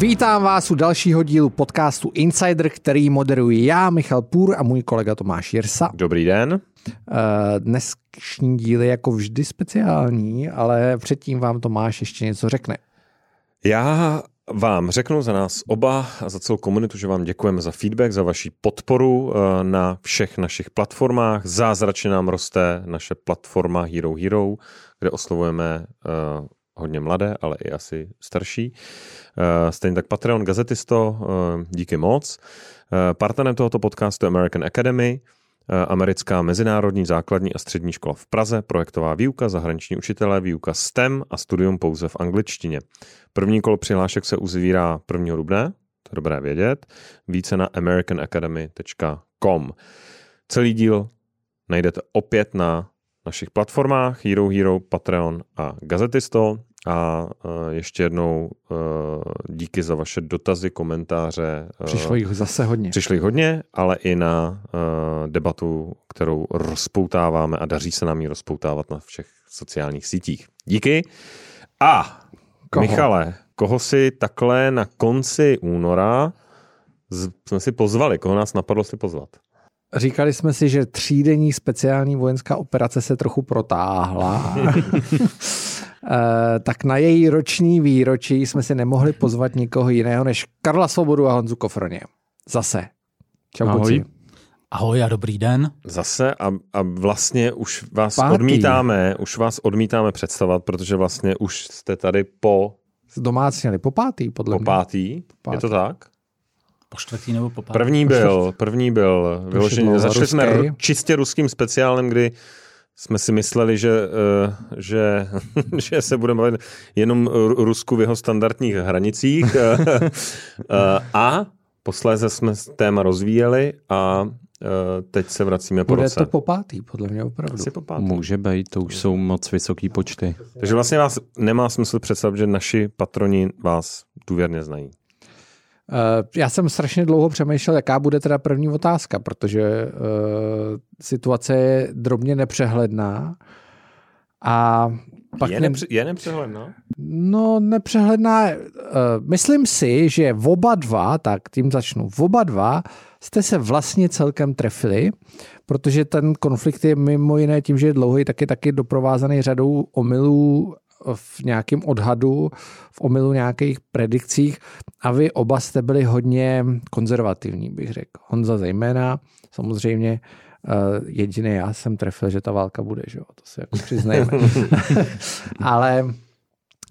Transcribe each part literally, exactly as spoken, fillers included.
Vítám vás u dalšího dílu podcastu Insider, který moderuji já, Michal Půr, a můj kolega Tomáš Jirsa. Dobrý den. Dnešní díl je jako vždy speciální, ale předtím vám Tomáš ještě něco řekne. Já vám řeknu za nás oba a za celou komunitu, že vám děkujeme za feedback, za vaši podporu na všech našich platformách. Zázračně nám roste naše platforma Hero Hero, kde oslovujeme hodně mladé, ale i asi starší. Stejně tak Patreon Gazetisto, díky moc. Partnerem tohoto podcastu je American Academy, americká mezinárodní základní a střední škola v Praze, projektová výuka, zahraniční učitelé, výuka STEM a studium pouze v angličtině. První kolo přihlášek se uzavírá prvního dubna, to je dobré vědět, více na american academy tečka com. Celý díl najdete opět na našich platformách Hero Hero, Patreon a Gazetisto a ještě jednou díky za vaše dotazy, komentáře. Přišlo jich zase hodně. Přišlo jich hodně, ale i na debatu, kterou rozpoutáváme a daří se nám ji rozpoutávat na všech sociálních sítích. Díky. A koho? Michale, koho si takhle na konci února jsme si pozvali? Koho nás napadlo si pozvat? Říkali jsme si, že třídenní speciální vojenská operace se trochu protáhla. Tak na její roční výročí jsme si nemohli pozvat nikoho jiného než Karla Svobodu a Honzu Kofroně. Zase. Čau, ahoj. Kuci. Ahoj a dobrý den. Zase a, a vlastně už vás Pátý. odmítáme, už vás odmítáme představovat, protože vlastně už jste tady po... Zdomácněli, po pátý, podle mě. Po pátý, je to tak? Po čtvrtý nebo po pátý? První byl, první byl vyložený. Začali ruský. jsme čistě ruským speciálem, kdy jsme si mysleli, že, že, že se budeme bavit jenom Rusku v jeho standardních hranicích. A posléze jsme téma rozvíjeli a teď se vracíme po Bude roce. Bude to po pátý, podle mě opravdu. Může být, to už jsou moc vysoký počty. Takže vlastně vás nemá smysl představit, že naši patroni vás důvěrně znají. Já jsem strašně dlouho přemýšlel, jaká bude teda první otázka, protože uh, situace je drobně nepřehledná. A pak je, nepře- je nepřehledná? No, nepřehledná. Uh, myslím si, že oba dva, tak tím začnu, oba dva jste se vlastně celkem trefili, protože ten konflikt je mimo jiné tím, že je dlouhý, tak je taky doprovázaný řadou omylů, v nějakém odhadu, v omylu nějakých predikcích, a vy oba jste byli hodně konzervativní, bych řekl. Honza zejména, samozřejmě jediný já jsem trefil, že ta válka bude, že jo? To si jako přiznejme. Ale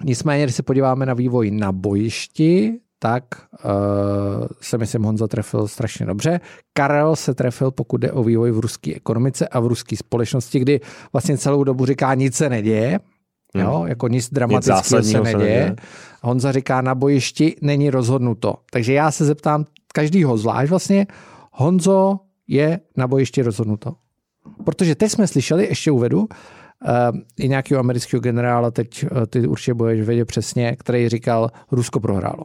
nicméně, když se podíváme na vývoj na bojišti, tak uh, se myslím Honza trefil strašně dobře. Karel se trefil, pokud jde o vývoj v ruské ekonomice a v ruské společnosti, kdy vlastně celou dobu říká, nic se neděje. Jo, jako nic dramatického se neděje. Honza říká, na bojišti není rozhodnuto. Takže já se zeptám každýho zvlášť vlastně. Honzo, je na bojišti rozhodnuto? Protože teď jsme slyšeli, ještě uvedu, uh, i nějakého amerického generála, teď uh, ty určitě budeš vědět přesně, který říkal, Rusko prohrálo.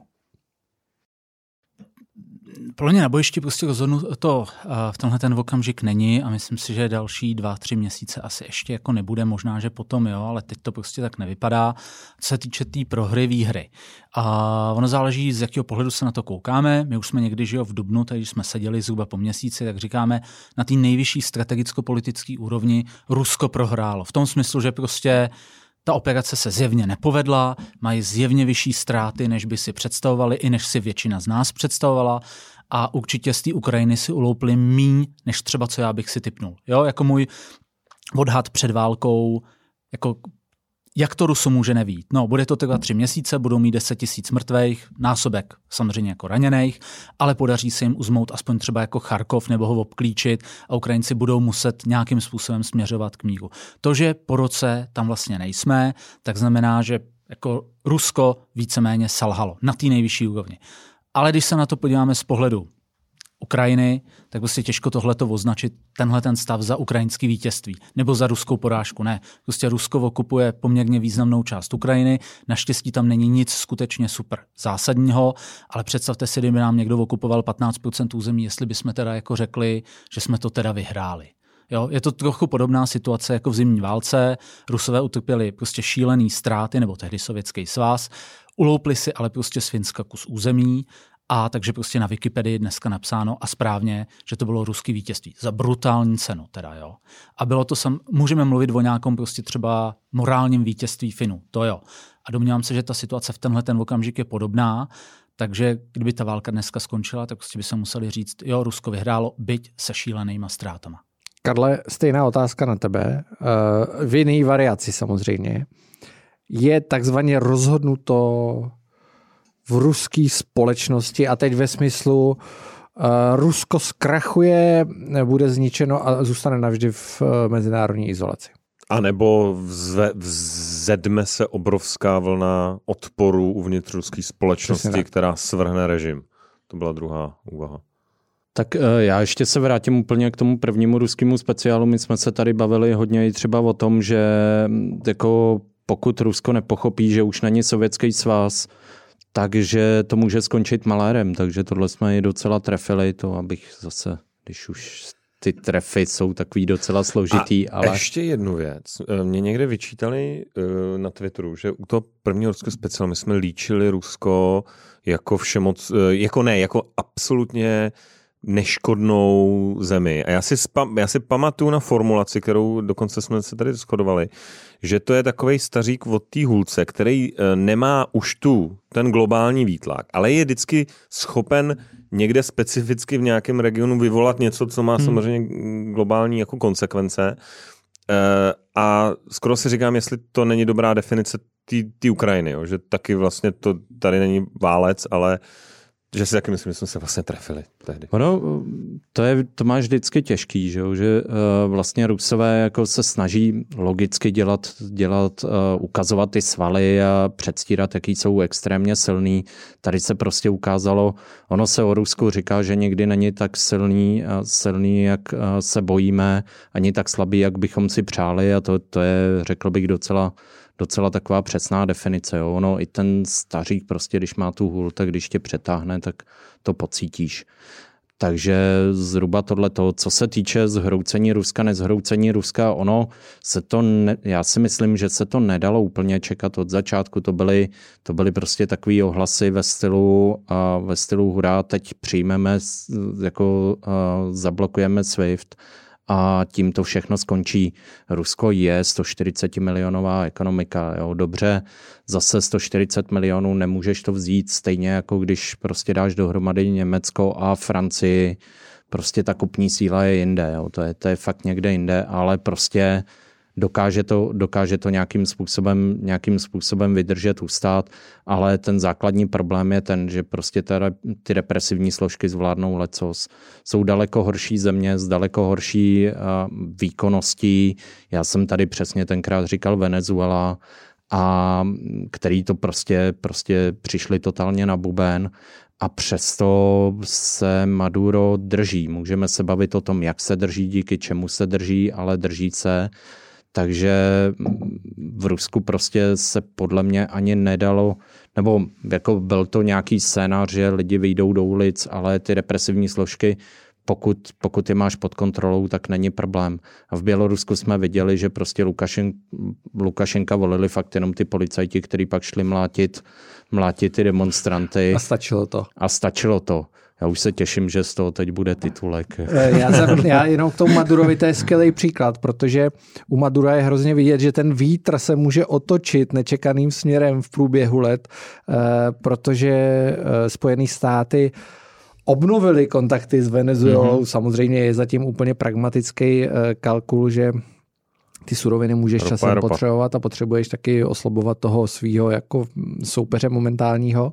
Pro mě na bojišti prostě rozhodnuto v tenhle ten okamžik není a myslím si, že další dva, tři měsíce asi ještě jako nebude, možná, že potom jo, ale teď to prostě tak nevypadá. Co se týče té tý prohry, výhry. A ono záleží, z jakého pohledu se na to koukáme. My už jsme někdy, že jo, v dubnu, tady jsme seděli zhruba po měsíci, tak říkáme, na té nejvyšší strategicko-politické úrovni Rusko prohrálo. V tom smyslu, že prostě ta operace se zjevně nepovedla, mají zjevně vyšší ztráty, než by si představovali, i než si většina z nás představovala. A určitě z té Ukrajiny si uloupili míň, než třeba co já bych si tipnul. Jo, jako můj odhad před válkou, jako jak to Rusu může nevít. No, bude to trvat tři měsíce, budou mít deset tisíc mrtvejch, násobek samozřejmě jako raněných, ale podaří se jim uzmout aspoň třeba jako Charkov nebo ho obklíčit a Ukrajinci budou muset nějakým způsobem směřovat k míru. To, že po roce tam vlastně nejsme, tak znamená, že jako Rusko víceméně selhalo na té nejvyšší úrovni. Ale když se na to podíváme z pohledu Ukrajiny, tak prostě těžko tohleto označit, tenhle ten stav za ukrajinský vítězství nebo za ruskou porážku. Ne, prostě Rusko okupuje poměrně významnou část Ukrajiny, naštěstí tam není nic skutečně super zásadního, ale představte si, kdyby nám někdo okupoval patnáct procent území, jestli bychom teda jako řekli, že jsme to teda vyhráli. Jo, je to trochu podobná situace jako v zimní válce. Rusové utrpěli prostě šílený ztráty, nebo tehdy Sovětský svaz. Uloupli si ale prostě z Finska kus území, a takže prostě na Wikipedii dneska napsáno a správně, že to bylo ruský vítězství. Za brutální cenu teda, jo. A bylo to sam, můžeme mluvit o nějakom prostě třeba morálním vítězství Finů, to jo. A domnívám se, že ta situace v tenhle ten okamžik je podobná, takže kdyby ta válka dneska skončila, tak prostě by se museli říct, jo, Rusko vyhrálo, byť se šílenýma ztrátama. Karle, stejná otázka na tebe. V jiný variaci samozřejmě. Je takzvaně rozhodnuto v ruské společnosti a teď ve smyslu uh, Rusko zkrachuje, bude zničeno a zůstane navždy v uh, mezinárodní izolaci. A nebo vze, vzedme se obrovská vlna odporu uvnitř ruské společnosti, která svrhne režim. To byla druhá úvaha. Tak já ještě se vrátím úplně k tomu prvnímu ruskému speciálu. My jsme se tady bavili hodně i třeba o tom, že jako pokud Rusko nepochopí, že už není Sovětský svaz, takže to může skončit malérem, takže tohle jsme i docela trefili, to abych zase, když už ty trefy jsou takový docela složitý. A ale... ještě jednu věc, mě někde vyčítali na Twitteru, že u toho prvního ruského speciálu my jsme líčili Rusko jako všemoc, jako ne, jako absolutně neškodnou zemi. A já si, spam, já si pamatuju na formulaci, kterou dokonce jsme se tady shodovali, že to je takovej stařík od té hůlce, který nemá už tu ten globální výtlak, ale je vždycky schopen někde specificky v nějakém regionu vyvolat něco, co má hmm. samozřejmě globální jako konsekvence. A skoro si říkám, jestli to není dobrá definice té Ukrajiny, jo? Že taky vlastně to tady není válec, ale že si taky myslím, že jsme se vlastně trefili tehdy. No, to, je, to máš vždycky těžký, že, že uh, vlastně Rusové jako se snaží logicky dělat, dělat uh, ukazovat ty svaly a předstírat, jaký jsou extrémně silný. Tady se prostě ukázalo, ono se o Rusku říká, že nikdy není tak silný, a silný, jak uh, se bojíme, ani tak slabý, jak bychom si přáli a to, to je, řekl bych, docela... docela taková přesná definice. Jo. Ono i ten stařík prostě, když má tu hůl, tak když tě přetáhne, tak to pocítíš. Takže zhruba tohleto, co se týče zhroucení Ruska, nezhroucení Ruska, ono se to, ne, já si myslím, že se to nedalo úplně čekat od začátku. To byly, to byly prostě takový ohlasy ve stylu, a ve stylu hurá, teď přijmeme, jako zablokujeme SWIFT. A tím to všechno skončí. Rusko je sto čtyřicet milionová ekonomika. Jo. Dobře, zase sto čtyřicet milionů nemůžeš to vzít stejně, jako když prostě dáš dohromady Německo a Francii. Prostě ta kupní síla je jinde. Jo. To je, to je fakt někde jinde, ale prostě dokáže to, dokáže to nějakým způsobem, nějakým způsobem vydržet, ustát, ale ten základní problém je ten, že prostě teda ty represivní složky zvládnou lecos. Jsou daleko horší země, s daleko horší výkonností. Já jsem tady přesně tenkrát říkal Venezuela, a který to prostě, prostě přišli totálně na buben. A přesto se Maduro drží. Můžeme se bavit o tom, jak se drží, díky čemu se drží, ale drží se. Takže v Rusku prostě se podle mě ani nedalo, nebo jako byl to nějaký scénář, že lidi vyjdou do ulic, ale ty represivní složky, pokud, pokud je máš pod kontrolou, tak není problém. A v Bělorusku jsme viděli, že prostě Lukašen, Lukašenka volili fakt jenom ty policajti, kteří pak šli mlátit, mlátit ty demonstranty. A stačilo to. A stačilo to. Já už se těším, že z toho teď bude titulek. Já, jsem, já jenom k tomu Madurovi, to je skvělý příklad, protože u Madura je hrozně vidět, že ten vítr se může otočit nečekaným směrem v průběhu let, protože Spojené státy obnovili kontakty s Venezuelou. Mm-hmm. Samozřejmě je zatím úplně pragmatický kalkul, že ty suroviny můžeš ropa, časem ropa. potřebovat a potřebuješ taky oslabovat toho svýho jako soupeře momentálního.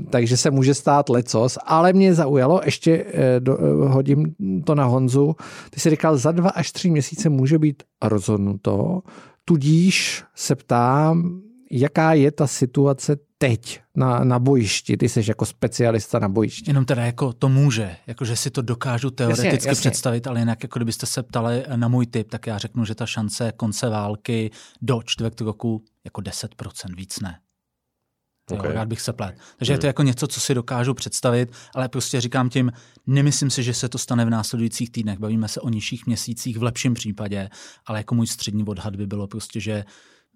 Uh, takže se může stát lecos, ale mě zaujalo, ještě uh, do, uh, hodím to na Honzu, ty jsi říkal, za dva až tři měsíce může být rozhodnuto, tudíž se ptám, jaká je ta situace teď na, na bojišti, ty jsi jako specialista na bojišti. Jenom teda jako to může, jakože si to dokážu teoreticky jasně, jasně. představit, ale jinak, jako kdybyste se ptali na můj tip, tak já řeknu, že ta šance konce války do čtvrt roku jako deset procent, víc ne. Okay. Jo, rád bych se plet. Takže hmm. je to jako něco, co si dokážu představit, ale prostě říkám tím, nemyslím si, že se to stane v následujících týdnech, bavíme se o nižších měsících v lepším případě, ale jako můj střední odhad by bylo prostě, že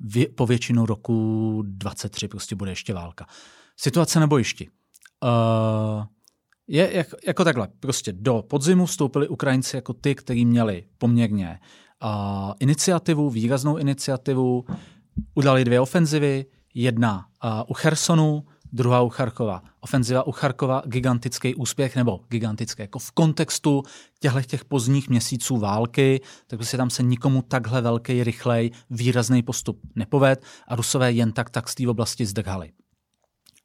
vě, po většinu roku dvacet tři prostě bude ještě válka. Situace na bojišti. Uh, je jak, jako takhle. Prostě do podzimu vstoupili Ukrajinci jako ty, kteří měli poměrně uh, iniciativu, výraznou iniciativu. Udali dvě ofenzivy. Jedna uh, u Chersonu, druhá u Charkova. Ofenziva u Charkova, gigantický úspěch, nebo gigantický, jako v kontextu těchto pozdních měsíců války, tak prostě tam se nikomu takhle velký, rychlej, výrazný postup nepoved a Rusové jen tak tak z té oblasti zdrhali.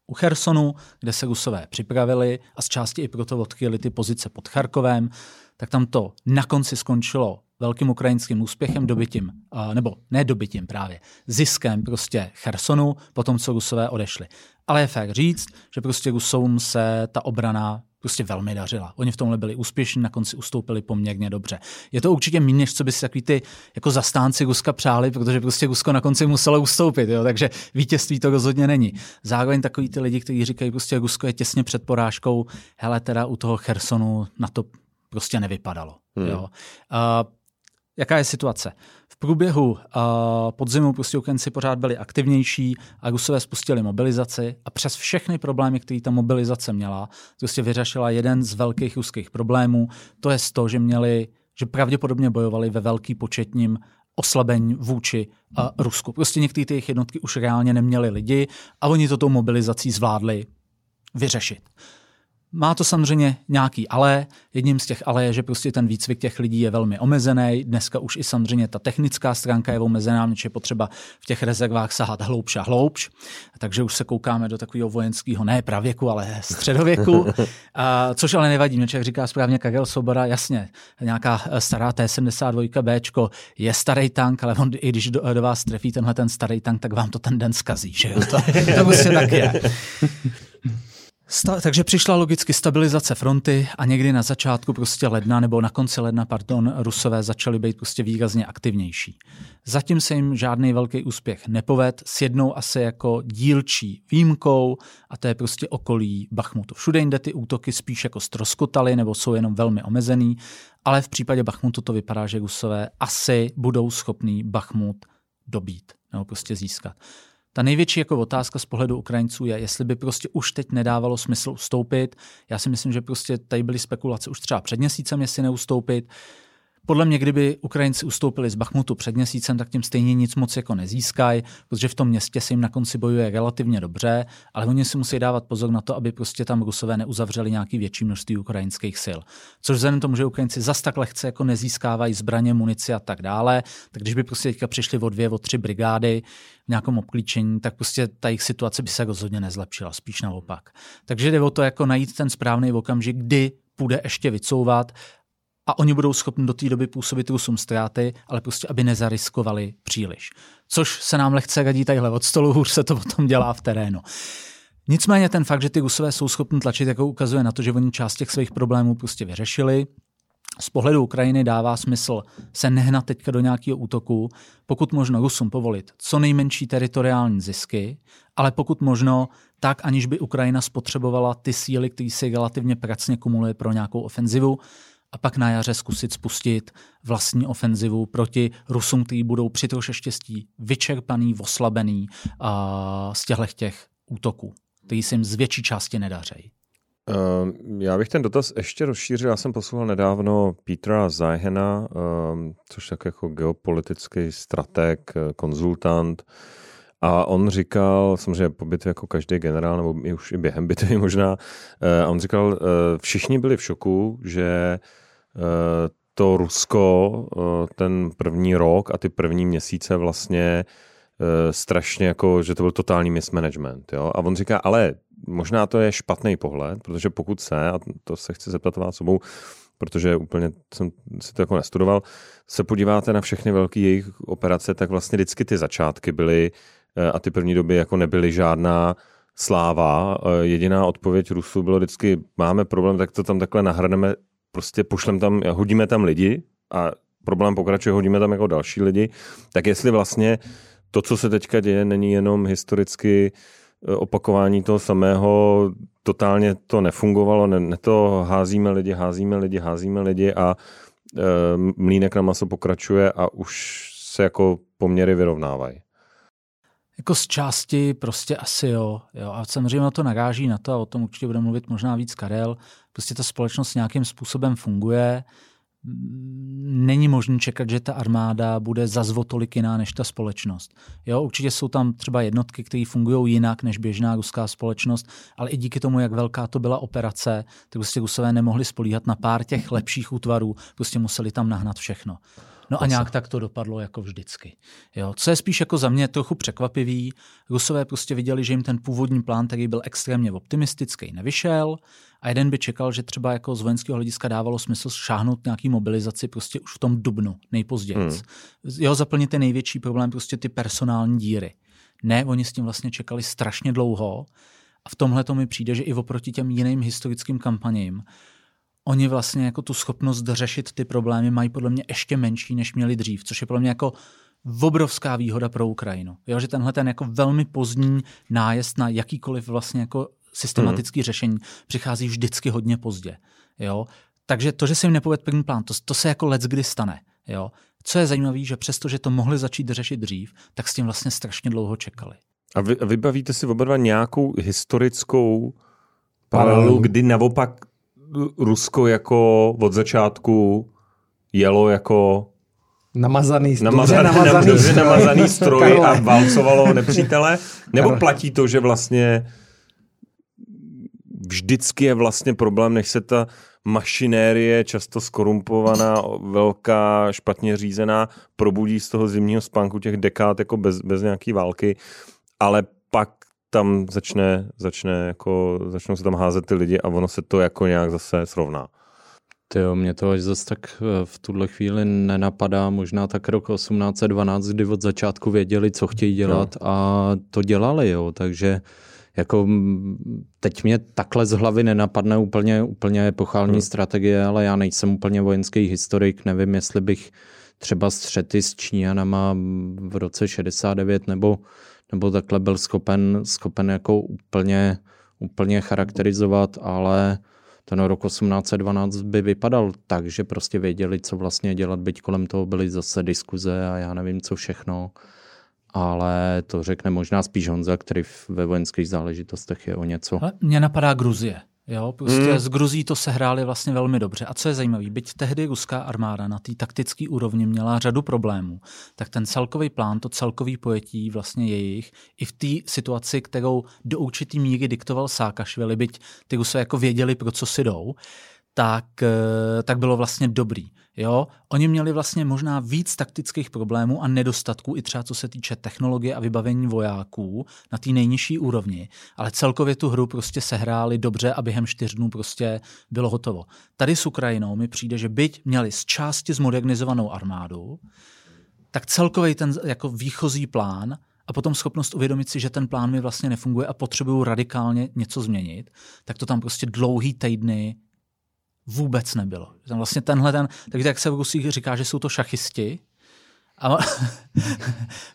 U Chersonu, kde se Rusové připravili a z části i proto odkryli ty pozice pod Charkovem, tak tam to na konci skončilo velkým ukrajinským úspěchem, dobytím, nebo ne dobytím právě, ziskem prostě Chersonu, potom co Rusové odešli. Ale je fér říct, že prostě Rusům se ta obrana prostě velmi dařila. Oni v tomhle byli úspěšní, na konci ustoupili poměrně dobře. Je to určitě méně, než co by si takový ty jako zastánci Ruska přáli, protože prostě Rusko na konci muselo ustoupit, jo? Takže vítězství to rozhodně není. Zároveň takový ty lidi, kteří říkají, prostě Rusko je těsně před porážkou, hele teda u toho Chersonu na to prostě nevypadalo. Hmm. Jo? Uh, Jaká je situace? V průběhu uh, podzimu prostě Ukrajinci pořád byli aktivnější a Rusové spustili mobilizaci a přes všechny problémy, které ta mobilizace měla, prostě vyřešila jeden z velkých ruských problémů. To je to, že měli, že pravděpodobně bojovali ve velký početním oslabení vůči uh, Rusku. Prostě některé ty jejich jednotky už reálně neměli lidi a oni to tou mobilizací zvládli vyřešit. Má to samozřejmě nějaký ale. Jedním z těch ale je, že prostě ten výcvik těch lidí je velmi omezený. Dneska už i samozřejmě ta technická stránka je omezená, než je potřeba v těch rezervách sahat hloubš a hloubš. Takže už se koukáme do takového vojenského, ne pravěku, ale středověku. A, což ale nevadí, mě člověk říká správně Karel Svoboda, jasně, nějaká stará té sedmdesát dva béčko je starý tank, ale on, i když do, do vás trefí tenhle ten starý tank, tak vám to ten den zkazí. Že jo? To, to prostě tak je. Sta- takže přišla logicky stabilizace fronty a někdy na začátku prostě ledna, nebo na konci ledna, pardon, Rusové začali být prostě výrazně aktivnější. Zatím se jim žádný velký úspěch nepovedl, s jednou asi jako dílčí výjimkou, a to je prostě okolí Bachmutu. Všude jinde ty útoky spíš jako stroskotaly nebo jsou jenom velmi omezený, ale v případě Bachmutu to vypadá, že Rusové asi budou schopní Bachmut dobít nebo prostě získat. Ta největší jako otázka z pohledu Ukrajinců je, jestli by prostě už teď nedávalo smysl ustoupit. Já si myslím, že prostě tady byly spekulace už třeba před měsícem, jestli neustoupit. Podle mě, kdyby Ukrajinci ustoupili z Bachmutu před měsícem, tak tím stejně nic moc jako nezískají, protože v tom městě se jim na konci bojuje relativně dobře, ale oni si musí dávat pozor na to, aby prostě tam Rusové neuzavřeli nějaký větší množství ukrajinských sil. Což vzhledem tomu, že Ukrajinci zas tak lehce jako nezískávají zbraně, munici a tak dále, tak když by prostě teďka přišli o dvě, o tři brigády v nějakém obklíčení, tak prostě ta jejich situace by se rozhodně nezlepšila, spíš naopak. Takže jde o to jako najít ten správný okamžik, kdy půjde ještě vycouvat. A oni budou schopni do té doby působit Rusům ztráty, ale prostě, aby nezariskovali příliš. Což se nám lehce radí tadyhle od stolu, hůř se to potom dělá v terénu. Nicméně ten fakt, že ty Rusové jsou schopni tlačit, jako ukazuje na to, že oni část těch svých problémů prostě vyřešili. Z pohledu Ukrajiny dává smysl se nehnat teďka do nějakého útoku, pokud možno Rusům povolit co nejmenší teritoriální zisky, ale pokud možno tak, aniž by Ukrajina spotřebovala ty síly, které si relativně pracně kumuluje pro nějakou ofenzivu, a pak na jaře zkusit spustit vlastní ofenzivu proti Rusům, kteří budou při troše štěstí vyčerpaný, oslabený a z těch útoků, který se jim z větší části nedařejí. Uh, já bych ten dotaz ještě rozšířil. Já jsem poslouchal nedávno Petra Zahena, um, což tak jako geopolitický strateg, konzultant. A on říkal, samozřejmě po bitvě jako každý generál, nebo už i během bitvy možná, a on říkal, všichni byli v šoku, že to Rusko ten první rok a ty první měsíce vlastně strašně jako, že to byl totální mismanagement. Jo? A on říká, ale možná to je špatný pohled, protože pokud se, a to se chci zeptat vás obou, protože úplně jsem si to jako nestudoval, se podíváte na všechny velké jejich operace, tak vlastně vždycky ty začátky byly a ty první doby jako nebyly žádná sláva. Jediná odpověď Rusů bylo vždycky, máme problém, tak to tam takhle nahrneme, prostě pošlem tam, hodíme tam lidi a problém pokračuje, hodíme tam jako další lidi. Tak jestli vlastně to, co se teďka děje, není jenom historicky opakování toho samého, totálně to nefungovalo, ne, ne to házíme lidi, házíme lidi, házíme lidi a e, mlýnek na maso pokračuje a už se jako poměry vyrovnávají. Jako z části prostě asi jo. jo. A samozřejmě na to naráží na to, a o tom určitě bude mluvit možná víc Karel, prostě ta společnost nějakým způsobem funguje. Není možné čekat, že ta armáda bude zazvo tolik jiná než ta společnost. Jo, určitě jsou tam třeba jednotky, které fungují jinak než běžná ruská společnost, ale i díky tomu, jak velká to byla operace, tak prostě Rusové nemohli spolíhat na pár těch lepších útvarů, prostě museli tam nahnat všechno. No a nějak tak to dopadlo jako vždycky. Jo, co je spíš jako za mě trochu překvapivý, Rusové prostě viděli, že jim ten původní plán, který byl extrémně optimistický, nevyšel a jeden by čekal, že třeba jako z vojenského hlediska dávalo smysl šáhnout nějaký mobilizaci prostě už v tom dubnu nejpozději. Hmm. Jo, zaplnit ten největší problém, prostě ty personální díry. Ne, oni s tím vlastně čekali strašně dlouho a v tomhle to mi přijde, že i oproti těm jiným historickým kampaním oni vlastně jako tu schopnost řešit ty problémy mají podle mě ještě menší, než měli dřív, což je podle mě jako obrovská výhoda pro Ukrajinu. Jo, že tenhle ten jako velmi pozdní nájezd na jakýkoliv vlastně jako systematický hmm. řešení přichází vždycky hodně pozdě. Jo? Takže to, že se jim nepovedl první plán, to, to se jako leckdy stane. Jo? Co je zajímavé, že přesto, že to mohli začít řešit dřív, tak s tím vlastně strašně dlouho čekali. A vy, a vybavíte si oba dva nějakou historickou paralelu, kdy naopak Rusko jako od začátku jelo jako namazaný, namazaný, namazaný, namazaný, namazaný stroj Karole. A válcovalo nepřítele? Nebo platí to, že vlastně vždycky je vlastně problém, než se ta mašinérie, často skorumpovaná, velká, špatně řízená, probudí z toho zimního spánku těch dekád jako bez, bez nějaký války, ale pak tam začne, začne jako, začnou se tam házet ty lidi a ono se to jako nějak zase srovná. Tyjo, mě to až zase tak v tuhle chvíli nenapadá, možná tak rok osmnáct dvanáct, kdy od začátku věděli, co chtějí dělat no. a to dělali, jo, takže jako teď mě takhle z hlavy nenapadne úplně, úplně epochální hmm. strategie, ale já nejsem úplně vojenský historik, nevím, jestli bych třeba střety s Číňanama v roce šedesát devět nebo nebo takhle byl schopen, schopen jako úplně, úplně charakterizovat, ale ten rok osmnáct dvanáct by vypadal tak, že prostě věděli, co vlastně dělat, byť kolem toho byly zase diskuze a já nevím, co všechno, ale to řekne možná spíš Honza, který ve vojenských záležitostech je o něco. Ale mě napadá Gruzie. Jo, prostě hmm. z Gruzí to sehráli vlastně velmi dobře. A co je zajímavé, byť tehdy ruská armáda na té taktické úrovni měla řadu problémů, tak ten celkový plán, to celkový pojetí vlastně jejich, i v té situaci, kterou do určitý míry diktoval Sákašvili, byť ty Rusové jako věděli, pro co si jdou, tak, tak bylo vlastně dobrý. Jo? Oni měli vlastně možná víc taktických problémů a nedostatků, i třeba co se týče technologie a vybavení vojáků na té nejnižší úrovni, ale celkově tu hru prostě sehráli dobře a během čtyř dnů prostě bylo hotovo. Tady s Ukrajinou mi přijde, že byť měli z části zmodernizovanou armádu, tak celkově ten jako výchozí plán a potom schopnost uvědomit si, že ten plán mi vlastně nefunguje a potřebuju radikálně něco změnit, tak to tam prostě dlouhý týdny vůbec nebylo. Tam vlastně tenhle ten, takže jak se v Rusích říká, že jsou to šachisti. A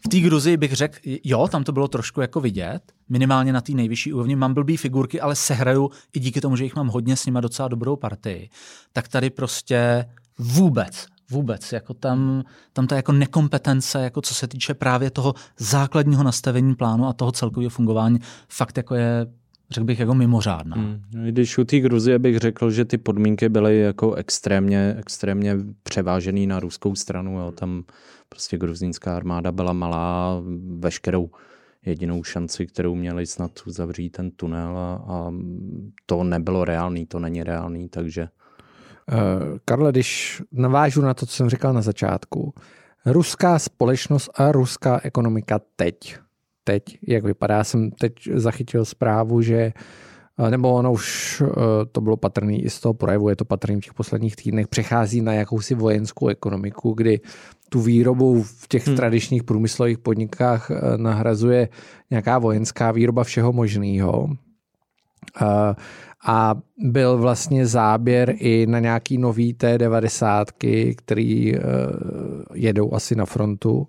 v té Gruzii bych řekl, jo, tam to bylo trošku jako vidět, minimálně na té nejvyšší úrovni. Mám blbý figurky, ale sehraju i díky tomu, že jich mám hodně, s nima docela dobrou partii. Tak tady prostě vůbec, vůbec, jako tam, tam ta jako nekompetence, jako co se týče právě toho základního nastavení plánu a toho celkového fungování, fakt jako je řekl bych jako mimořádná. Hmm. Když u té Gruzie bych řekl, že ty podmínky byly jako extrémně, extrémně převážený na ruskou stranu. Jo. Tam prostě gruzínská armáda byla malá, veškerou jedinou šanci, kterou měli snad uzavřít ten tunel a, a to nebylo reálný, to není reálný, takže... Uh, Karle, když navážu na to, co jsem říkal na začátku, ruská společnost a ruská ekonomika teď... Teď, jak vypadá, jsem teď zachytil zprávu, že, nebo ono už to bylo patrný i z toho projevu, je to patrný v těch posledních týdnech, přechází na jakousi vojenskou ekonomiku, kdy tu výrobu v těch hmm. tradičních průmyslových podnikách nahrazuje nějaká vojenská výroba všeho možného. A byl vlastně záběr i na nějaký nový té devadesátky, který jedou asi na frontu.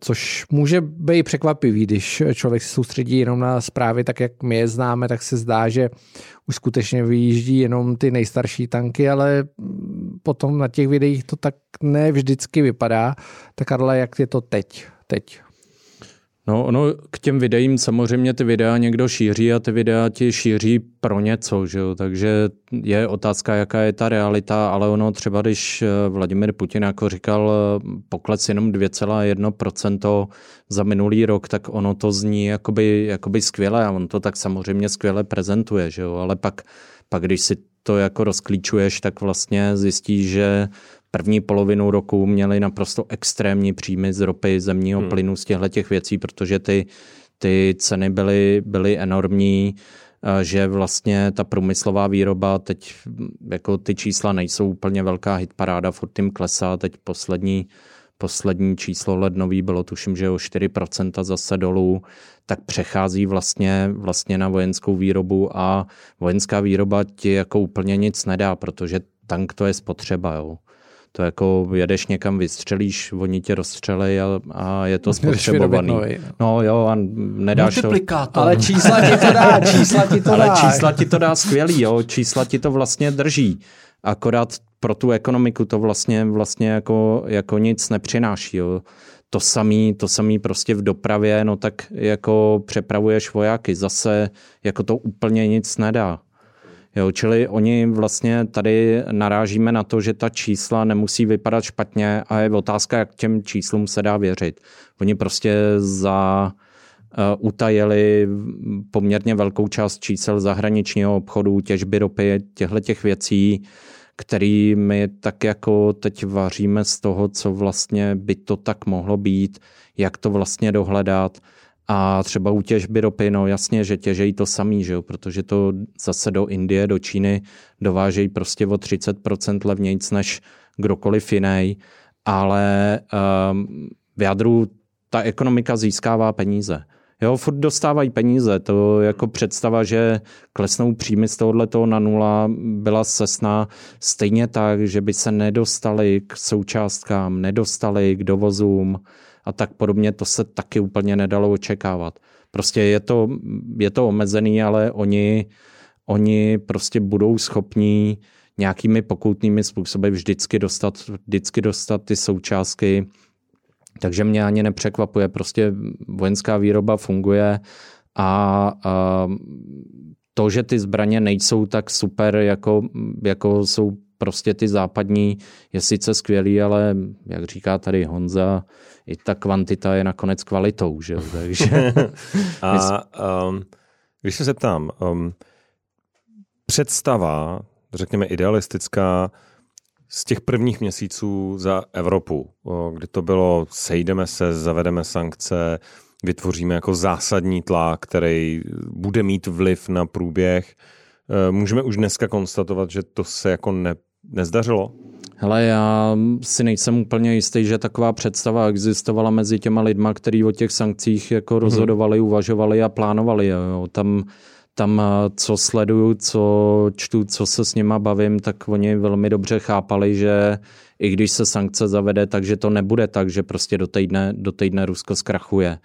Což může být překvapivý, když člověk se soustředí jenom na zprávy, tak jak my je známe, tak se zdá, že už skutečně vyjíždí jenom ty nejstarší tanky, ale potom na těch videích to tak ne vždycky vypadá. Tak Karla, jak je to teď? teď? No, ono k těm videím samozřejmě ty videa někdo šíří a ty videa ti šíří pro něco, že jo? Takže je otázka, jaká je ta realita, ale ono třeba, když Vladimír Putin jako říkal pokles jenom dvě celá jedna procenta za minulý rok, tak ono to zní jakoby, jakoby skvěle a on to tak samozřejmě skvěle prezentuje, že jo? Ale pak, pak když si to jako rozklíčuješ, tak vlastně zjistíš, že první polovinu roku měli naprosto extrémní příjmy z ropy, zemního hmm. plynu, z těchto těch věcí, protože ty, ty ceny byly, byly enormní, že vlastně ta průmyslová výroba, teď jako ty čísla nejsou úplně velká hitparáda, furt jim klesá, teď poslední, poslední číslo lednový bylo tuším, že o čtyři procenta zase dolů, tak přechází vlastně, vlastně na vojenskou výrobu a vojenská výroba ti jako úplně nic nedá, protože tank to je spotřeba, jo. To jako jedeš někam, vystřelíš, oni tě rozstřelej a, a je to spotřebovaný. No jo, a nedáš to. Ale čísla ti to dá, čísla ti to dá. Ale čísla ti to dá skvělý, jo. Čísla ti to vlastně drží. Akorát pro tu ekonomiku to vlastně, vlastně jako, jako nic nepřináší, jo. To samý, to samý prostě v dopravě, no tak jako přepravuješ vojáky. Zase jako to úplně nic nedá. Jo, čili oni vlastně tady narážíme na to, že ta čísla nemusí vypadat špatně a je otázka, jak těm číslům se dá věřit. Oni prostě za uh, utajili poměrně velkou část čísel zahraničního obchodu, těžby ropy, těchto věcí, který my tak jako teď vaříme z toho, co vlastně by to tak mohlo být, jak to vlastně dohledat. A třeba u těžby ropy, no jasně, že těžejí to samý, že jo, protože to zase do Indie, do Číny dovážejí prostě o třicet procent levnějc než kdokoliv jiný, ale um, v jádru ta ekonomika získává peníze. Jo, furt dostávají peníze, to jako představa, že klesnou příjmy z tohoto na nula, byla sesná, stejně tak, že by se nedostali k součástkám, nedostali k dovozům a tak podobně, to se taky úplně nedalo očekávat. Prostě je to, je to omezený, ale oni, oni prostě budou schopní nějakými pokoutnými způsoby vždycky dostat, vždycky dostat ty součástky. Takže mě ani nepřekvapuje, prostě vojenská výroba funguje a, a to, že ty zbraně nejsou tak super, jako, jako jsou prostě ty západní, je sice skvělý, ale jak říká tady Honza, i ta kvantita je nakonec kvalitou, že jo, takže. a um, když se zeptám, um, představa, řekněme idealistická, z těch prvních měsíců za Evropu, kdy to bylo sejdeme se, zavedeme sankce, vytvoříme jako zásadní tlak, který bude mít vliv na průběh. Můžeme už dneska konstatovat, že to se jako ne, nezdařilo? Hele, já si nejsem úplně jistý, že taková představa existovala mezi těma lidma, kteří o těch sankcích jako rozhodovali, hmm. uvažovali a plánovali. Jo. Tam Tam, co sleduju, co čtu, co se s nima bavím, tak oni velmi dobře chápali, že i když se sankce zavede, takže to nebude tak, že prostě do týdne, do týdne Rusko zkrachuje.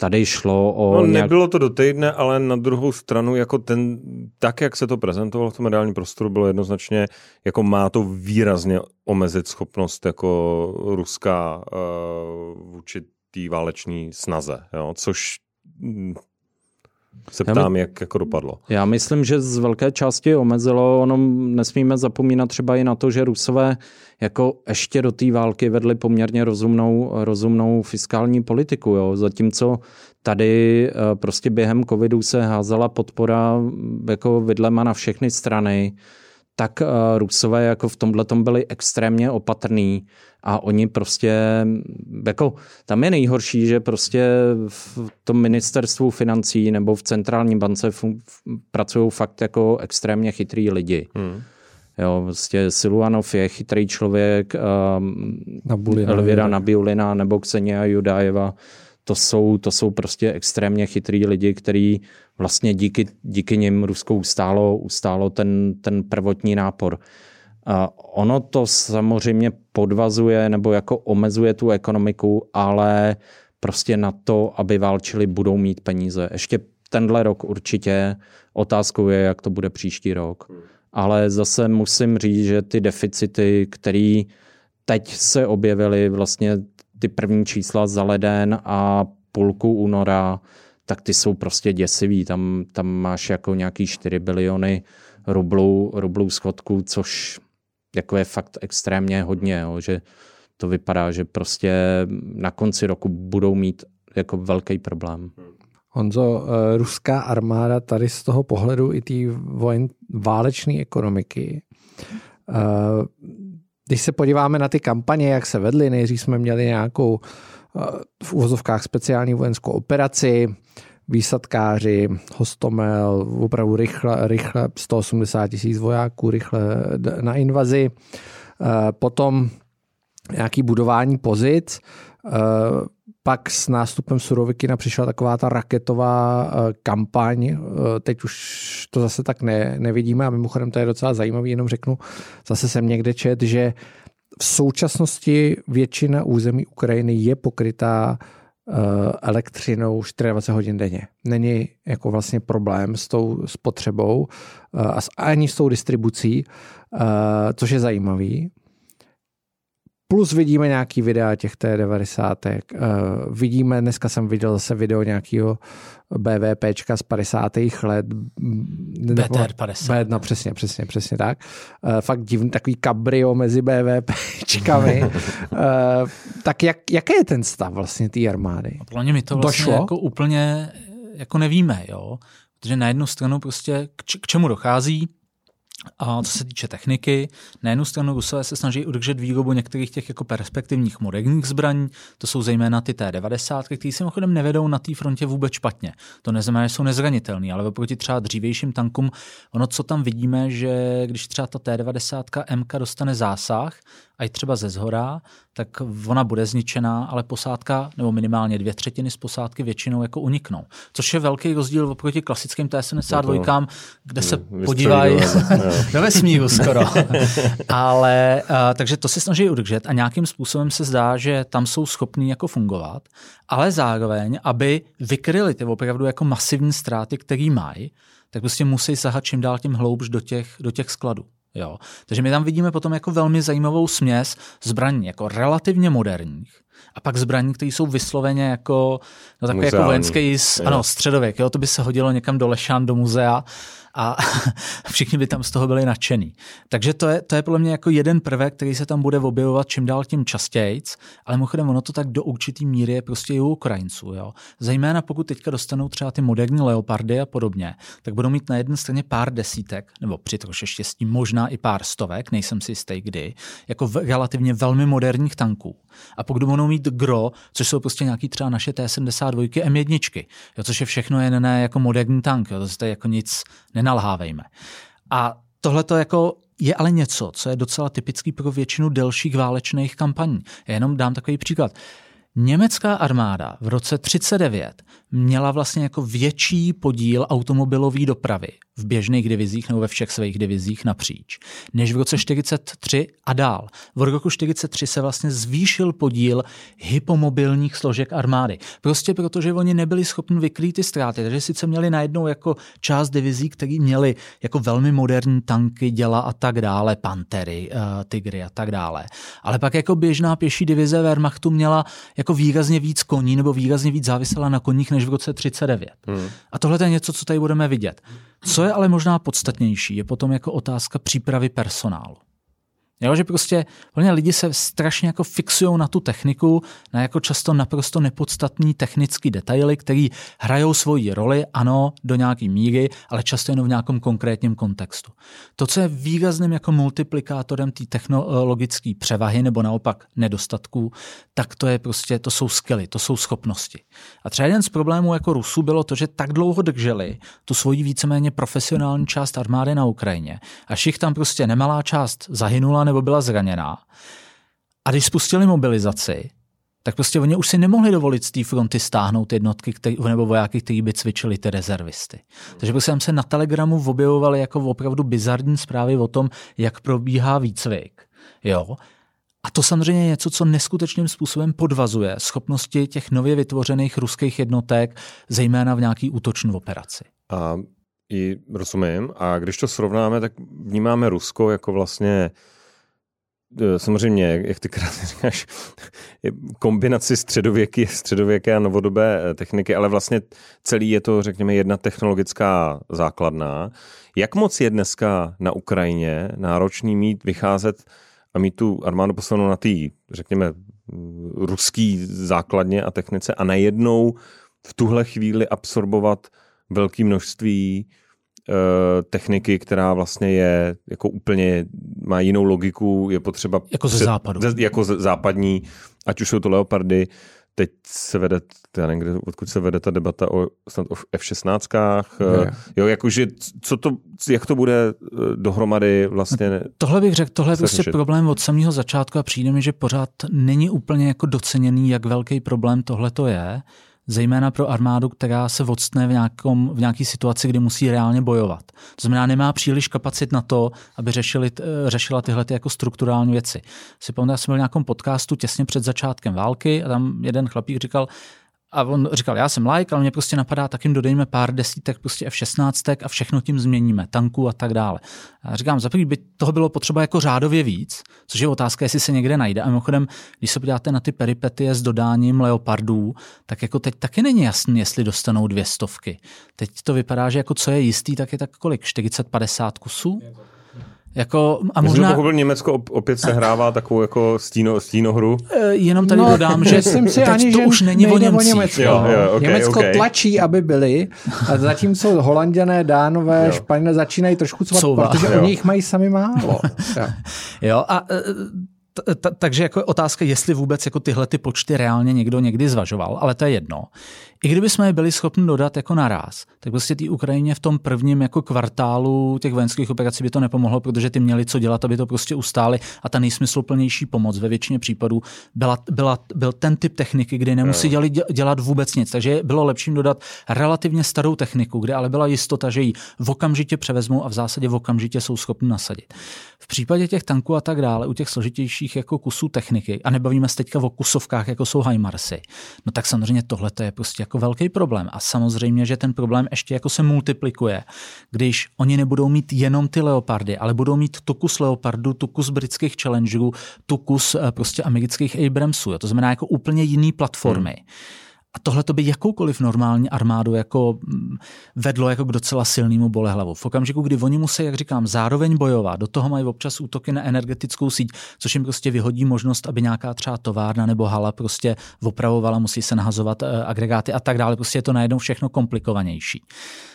Tady šlo o... No nějak... nebylo to do týdne, ale na druhou stranu, jako ten, tak jak se to prezentovalo v tom mediálním prostoru, bylo jednoznačně, jako má to výrazně omezit schopnost jako Ruska uh, vůči té váleční snaze, jo? Což... se ptám, my, jak jako dopadlo. Já myslím, že z velké části omezilo, ono nesmíme zapomínat třeba i na to, že Rusové jako ještě do té války vedli poměrně rozumnou, rozumnou fiskální politiku, jo. Zatímco tady prostě během covidu se házela podpora jako vidlema na všechny strany, tak Rusové jako v tomhletom byli extrémně opatrní a oni prostě, jako tam je nejhorší, že prostě v tom ministerstvu financí nebo v centrální bance f- pracují fakt jako extrémně chytrý lidi. Hmm. Jo, prostě Siluanov je chytrý člověk, Elvira Nabiulina nebo Ksenia Judajeva, to jsou, to jsou prostě extrémně chytrý lidi, který vlastně díky, díky nim Rusko ustálo, ustálo ten, ten prvotní nápor. A ono to samozřejmě podvazuje nebo jako omezuje tu ekonomiku, ale prostě na to, aby válčili, budou mít peníze. Ještě tenhle rok určitě, otázkou je, jak to bude příští rok. Ale zase musím říct, že ty deficity, které teď se objevily, vlastně ty první čísla za leden a půlku února, tak ty jsou prostě děsivý. Tam, tam máš jako nějaký čtyři biliony rublů, rublů schodků, což jako je fakt extrémně hodně, jo, že to vypadá, že prostě na konci roku budou mít jako velký problém. Honzo, ruská armáda tady z toho pohledu i té válečné ekonomiky. Když se podíváme na ty kampaně, jak se vedly, nejdřív jsme měli nějakou v uvozovkách speciální vojenskou operaci, výsadkáři, Hostomel, opravdu rychle, rychle sto osmdesát tisíc vojáků, rychle na invazi. Potom nějaké budování pozic. Pak s nástupem Surovikina přišla taková ta raketová kampaň. Teď už to zase tak ne, nevidíme a mimochodem to je docela zajímavý, jenom řeknu, zase jsem někde čet, že v současnosti většina území Ukrajiny je pokrytá elektřinou dvacet čtyři hodin denně. Není jako vlastně problém s tou spotřebou a ani s tou distribucí, což je zajímavý. Plus vidíme nějaký videa těch té devadesátek. Uh, vidíme, dneska jsem viděl zase video nějakého BVPčka z padesátých let. bé té er padesát. No přesně, přesně, přesně tak. Uh, fakt divný, takový kabrio mezi BVPčkami. uh, tak jak, jaký je ten stav vlastně té armády? A plně mi to vlastně došlo? Jako úplně jako nevíme, jo. Protože na jednu stranu prostě k, č- k čemu dochází? A co se týče techniky, na jednu stranu Rusové se snaží udržet výrobu některých těch jako perspektivních moderních zbraní, to jsou zejména ty té devadesát, které se mimochodem nevedou na té frontě vůbec špatně. To neznamená, že jsou nezranitelný, ale oproti třeba dřívějším tankům, ono co tam vidíme, že když třeba ta té devadesát em ká dostane zásah, a i třeba ze zhora, tak ona bude zničená, ale posádka, nebo minimálně dvě třetiny z posádky většinou jako uniknou. Což je velký rozdíl oproti klasickým té sedmdesát dva, kde se podívají do vesmíru skoro. ale, a, takže to se snaží udržet a nějakým způsobem se zdá, že tam jsou schopní jako fungovat, ale zároveň, aby vykryli ty opravdu jako masivní ztráty, které mají, tak prostě musí sahat čím dál tím hloubš do těch, do těch skladů. Jo. Takže my tam vidíme potom jako velmi zajímavou směs zbraní jako relativně moderních a pak zbraní, které jsou vysloveně jako, no takové jako vojenský ano, středověk. Jo, to by se hodilo někam do Lešan, do muzea a všichni by tam z toho byli nadšený. Takže to je, to je podle mě jako jeden prvek, který se tam bude objevovat čím dál tím častějc, ale mimochodem ono to tak do určitý míry je prostě i u Ukrajinců. Jo. Zejména pokud teďka dostanou třeba ty moderní leopardy a podobně, tak budou mít na jedné straně pár desítek, nebo při troše štěstí možná i pár stovek, nejsem si jistý kdy, jako v relativně velmi moderních tanků. A pokud budou mít gro, což jsou prostě nějaký třeba naše té sedmdesát dva em jedna, jo, což je všechno jen ne jako moderní tank, jo, to se jako nic nenalhávejme. A tohle to jako je ale něco, co je docela typický pro většinu delších válečných kampaní. Já jenom dám takový příklad. Německá armáda v roce třicet devět měla vlastně jako větší podíl automobilové dopravy v běžných divizích nebo ve všech svých divizích napříč, než v roce čtyřicet tři a dál. V roku čtyřicet tři se vlastně zvýšil podíl hypomobilních složek armády. Prostě protože oni nebyli schopni vykrýt ty ztráty, takže sice měli najednou jako část divizí, které měly jako velmi moderní tanky, děla a tak dále, pantery, tygry a tak dále. Ale pak jako běžná pěší divize Wehrmachtu měla jako výrazně víc koní nebo výrazně víc závisela na koních než v roce třicet devět. Hmm. A tohle je něco, co tady budeme vidět. Co je ale možná podstatnější, je potom jako otázka přípravy personálu. Jo, že prostě vlastně lidi se strašně jako fixujou na tu techniku, na jako často naprosto nepodstatný technický detaily, který hrajou svoji roli, ano, do nějaký míry, ale často jenom v nějakém konkrétním kontextu. To, co je výrazným jako multiplikátorem té technologické převahy nebo naopak nedostatků, tak to je prostě, to jsou skilly, to jsou schopnosti. A třeba jeden z problémů jako Rusů bylo to, že tak dlouho drželi tu svoji víceméně profesionální část armády na Ukrajině. Až jich tam prostě nemalá část zahynula nebo byla zraněná. A když spustili mobilizaci, tak prostě oni už si nemohli dovolit z té fronty stáhnout jednotky který, nebo vojáky, kteří by cvičili ty rezervisty. Takže prostě tam se na Telegramu objevovaly jako opravdu bizarní zprávy o tom, jak probíhá výcvik. Jo. A to samozřejmě je něco, co neskutečným způsobem podvazuje schopnosti těch nově vytvořených ruských jednotek, zejména v nějaký útočnou operaci. A i rozumím. A když to srovnáme, tak vnímáme Rusko jako vlastně samozřejmě, jak ty krásně říkáš, kombinaci středověky, středověké a novodobé techniky, ale vlastně celý je to, řekněme, jedna technologická základna. Jak moc je dneska na Ukrajině náročný mít vycházet a mít tu armádu poslanou na tý, řekněme, ruský základně a technice a najednou v tuhle chvíli absorbovat velké množství techniky, která vlastně je jako úplně, má jinou logiku, je potřeba... Jako ze před, západu. Ze, jako ze, západní, ať už jsou to Leopardy, teď se vede, já nevím, odkud se vede ta debata o, snad o F šestnáct, jo, jakože, co to, jak to bude dohromady vlastně... No, tohle bych řekl, tohle je prostě problém od samého začátku a přijde mi, že pořád není úplně jako doceněný, jak velký problém tohle to je, zejména pro armádu, která se odstne v, nějakom, v nějaký situaci, kdy musí reálně bojovat. To znamená, nemá příliš kapacit na to, aby řešili, řešila tyhle ty jako strukturální věci. Si pamatuju, já jsem byl v nějakém podcastu těsně před začátkem války a tam jeden chlapík říkal, a on říkal, já jsem laik, ale mě prostě napadá, tak jim dodejme pár desítek prostě F šestnáct a všechno tím změníme, tanků a tak dále. A říkám, za první by toho bylo potřeba jako řádově víc, což je otázka, jestli se někde najde. A mimochodem, když se podíváte na ty peripetie s dodáním Leopardů, tak jako teď taky není jasný, jestli dostanou dvě stovky. Teď to vypadá, že jako co je jistý, tak je tak kolik? čtyřicet padesát kusů? Jako, a možná... Myslím, pokud Německo opět sehrává takovou jako stíno, stínohru. E, jenom tady no, dodám, že teď ani, to že už není o Němcích. Jo, jo, okay, Německo okay. tlačí, aby byli, a zatímco Holanděné, Dánové, Španělé začínají trošku couvat, protože jo. oni jich mají sami málo. jo. jo, a... T- t- takže jako otázka, jestli vůbec jako tyhle ty počty reálně někdo někdy zvažoval, ale to je jedno. I kdyby jsme je byli schopni dodat jako naráz, tak prostě té Ukrajině v tom prvním jako kvartálu těch vojenských operací by to nepomohlo, protože ty měli co dělat, aby to prostě ustáli a ta nejsmysluplnější pomoc ve většině případů byla, byla, byl ten typ techniky, kdy nemusí děli dělat vůbec nic, takže bylo lepším dodat relativně starou techniku, kde ale byla jistota, že ji v okamžitě převezmou a v zásadě v okamžitě jsou schopni nasadit. V případě těch tanků a tak dále, u těch složitějších jako kusů techniky, a nebavíme se teďka o kusovkách, jako jsou HIMARSy, no tak samozřejmě tohle je prostě jako velký problém. A samozřejmě, že ten problém ještě jako se multiplikuje, když oni nebudou mít jenom ty Leopardy, ale budou mít tu kus Leopardu, tu kus britských Challengerů, tu kus prostě amerických Abramsů. To znamená jako úplně jiný platformy. Hmm. A tohle to by jakoukoliv normální armádu jako vedlo jako k docela silnému bolehlavu. V okamžiku, kdy oni musí, jak říkám, zároveň bojovat, do toho mají občas útoky na energetickou síť, což jim prostě vyhodí možnost, aby nějaká třeba továrna nebo hala prostě opravovala, musí se nahazovat agregáty a tak dále. Prostě je to najednou všechno komplikovanější.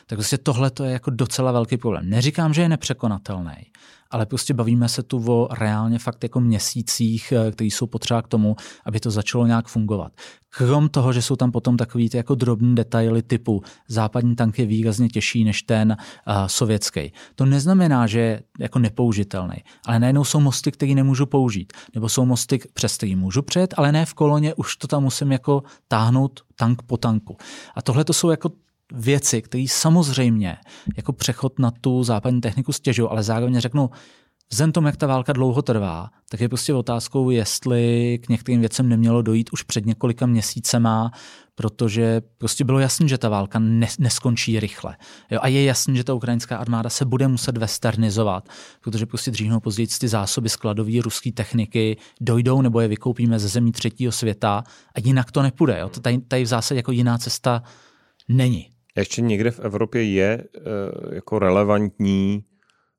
Tak prostě tohle to je jako docela velký problém. Neříkám, že je nepřekonatelný, ale prostě bavíme se tu o reálně fakt jako měsících, které jsou potřeba k tomu, aby to začalo nějak fungovat. Krom toho, že jsou tam potom takový ty jako drobný detaily typu západní tank je výrazně těžší než ten uh, sovětský. To neznamená, že je jako nepoužitelný, ale najednou jsou mosty, které nemůžu použít, nebo jsou mosty, přes který můžu přejet, ale ne v koloně, už to tam musím jako táhnout tank po tanku. A tohle to jsou jako věci, které samozřejmě jako přechod na tu západní techniku stěžují, ale zároveň řeknu, vzhledem tomu, jak ta válka dlouho trvá, tak je prostě otázkou, jestli k některým věcem nemělo dojít už před několika měsícema, protože prostě bylo jasné, že ta válka neskončí rychle. Jo, a je jasné, že ta ukrajinská armáda se bude muset westernizovat, protože prostě dřív nebo později ty zásoby skladové ruské techniky dojdou nebo je vykoupíme ze zemí třetího světa a jinak to nepůjde. Jo. Tady, tady v zásadě jako jiná cesta není. Ještě někde v Evropě je e, jako relevantní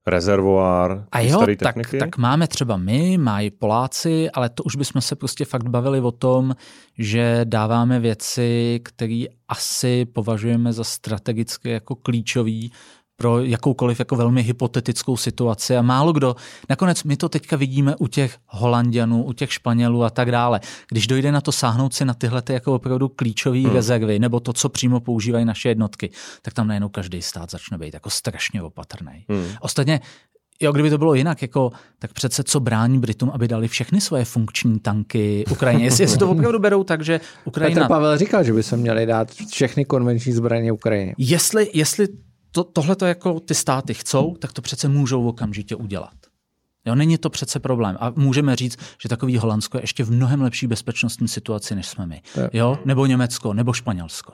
rezervoár a jo, staré techniky? Tak, tak máme třeba my, mají Poláci, ale to už bychom se prostě fakt bavili o tom, že dáváme věci, které asi považujeme za strategicky jako klíčový pro jakoukoliv jako velmi hypotetickou situaci a málo kdo. Nakonec my to teďka vidíme u těch Holanděnů, u těch Španělů a tak dále. Když dojde na to sáhnout si na tyhle ty jako opravdu klíčové hmm. rezervy nebo to, co přímo používají naše jednotky, tak tam najednou každý stát začne být jako strašně opatrný. Hmm. Ostatně, jo, kdyby to bylo jinak, jako, tak přece co brání Britům, aby dali všechny svoje funkční tanky Ukrajině. Jestli, jestli to opravdu berou, takže Ukrajina... Petr Pavel říkal, že by se měli dát všechny konvenční zbraně Ukrajině. Jestli, jestli To, tohle to jako ty státy chcou, tak to přece můžou okamžitě udělat. Jo, není to přece problém. A můžeme říct, že takový Holandsko je ještě v mnohem lepší bezpečnostní situaci, než jsme my. Jo? Nebo Německo, nebo Španělsko.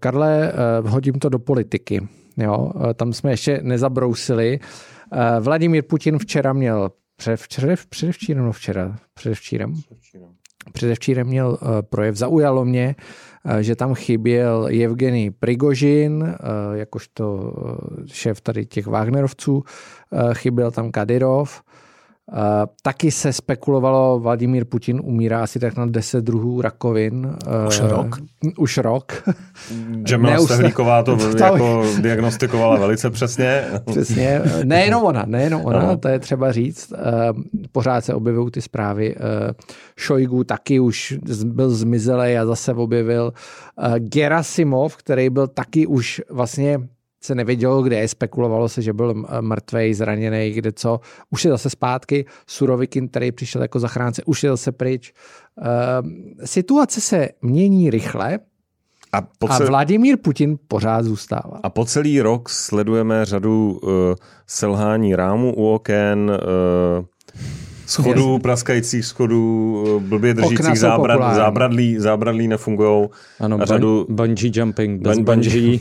Karle, hodím to do politiky. Jo? Tam jsme ještě nezabrousili. Vladimír Putin včera měl předevčírem, no včera, předevčírem, předevčírem měl projev. Zaujalo mě, že tam chyběl Evgený Prigožin, jakožto šéf tady těch Wagnerovců, chyběl tam Kadyrov. Taky se spekulovalo, Vladimír Putin umírá asi tak na deset druhů rakovin. Už rok? Už rok. Džemila Stehlíková to jako diagnostikovala velice přesně. Přesně. Nejenom ona, nejenom ona, no. To je třeba říct. Pořád se objevují ty zprávy. Šojgu taky už byl zmizelej a zase objevil. Gerasimov, který byl taky už vlastně... se nevědělo, kde je, spekulovalo se, že byl mrtvej, zraněný, kde co. Už je zase zpátky, Surovikin, který přišel jako zachránce, už je zase pryč. Uh, situace se mění rychle a, po cel... a Vladimír Putin pořád zůstává. A po celý rok sledujeme řadu uh, selhání rámu u oken, uh, schodů, yes. praskajících schodů, blbě držících zábrad, zábradlí, zábradlí nefungujou. Ano, řadu... bungee jumping bez Bun- bungee.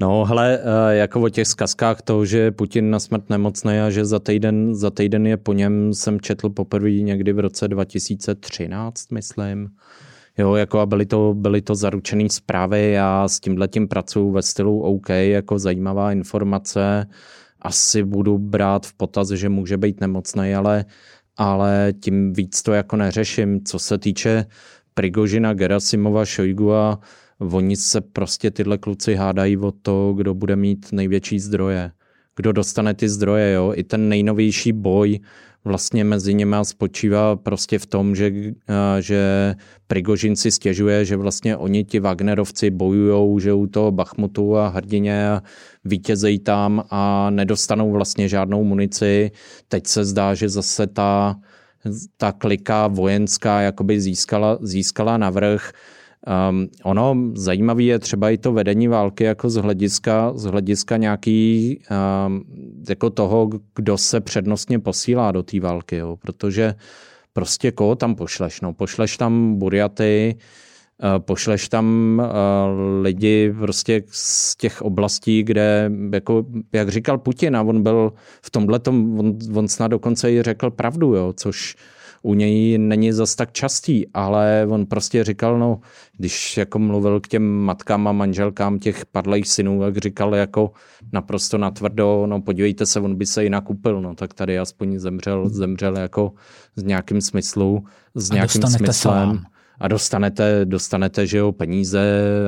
No, hele, jako o těch zkazkách toho, že Putin na smrt nemocnej a že za týden, za týden je po něm, jsem četl poprvé někdy v roce dva tisíce třináct, myslím. Jo, jako a byly to, byly to zaručený zprávy, já s tímhletím pracuji ve stylu OK, jako zajímavá informace. Asi budu brát v potaz, že může být nemocnej, ale, ale tím víc to jako neřeším. Co se týče Prigožina, Gerasimova, Šojgu a oni se prostě tyhle kluci hádají o to, kdo bude mít největší zdroje. Kdo dostane ty zdroje, jo. I ten nejnovější boj vlastně mezi nimi spočívá prostě v tom, že, že Prigožin si stěžuje, že vlastně oni ti Wagnerovci bojujou, že u toho Bachmutu a hrdině a vítězejí tam a nedostanou vlastně žádnou munici. Teď se zdá, že zase ta, ta klika vojenská jakoby získala, získala navrch. Um, ono zajímavé je třeba i to vedení války jako z hlediska, z hlediska nějaký um, jako toho, kdo se přednostně posílá do té války, jo. Protože prostě koho tam pošleš, no pošleš tam Burjaty, uh, pošleš tam uh, lidi prostě z těch oblastí, kde jako, jak říkal Putin, a on byl v tomhletom, on, on snad dokonce i řekl pravdu, jo, což u něj není zas tak častý, ale on prostě říkal, no, když jako mluvil k těm matkám a manželkám těch padlých synů, jak říkal jako naprosto natvrdo, no podívejte se, on by se jinak upil, no tak tady aspoň zemřel, zemřel jako s nějakým smyslu, s nějakým smyslem. A dostanete, dostanete, že jo, peníze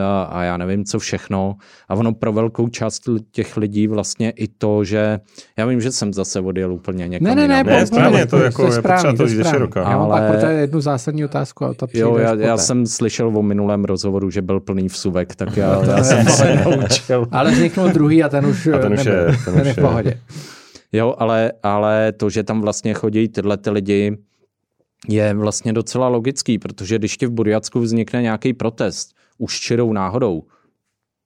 a, a já nevím, co všechno. A ono pro velkou část těch lidí vlastně i to, že... Já vím, že jsem zase odjel úplně někam. Ne, ne, ne, ne, správně, to, to, jako, to je správně, potřeba to jít široká. Já mám pak pro jednu zásadní otázku. A ta jo, já, já jsem slyšel o minulém rozhovoru, že byl plný vsuvek, tak já, já jsem se naučil. Ale vzniknul druhý a ten už, a ten už nebyl, je, ten, ten už je v pohodě. Jo, ale, ale to, že tam vlastně chodí tyhle ty lidi, je vlastně docela logický, protože když ti v Burjatsku vznikne nějaký protest, už čirou náhodou,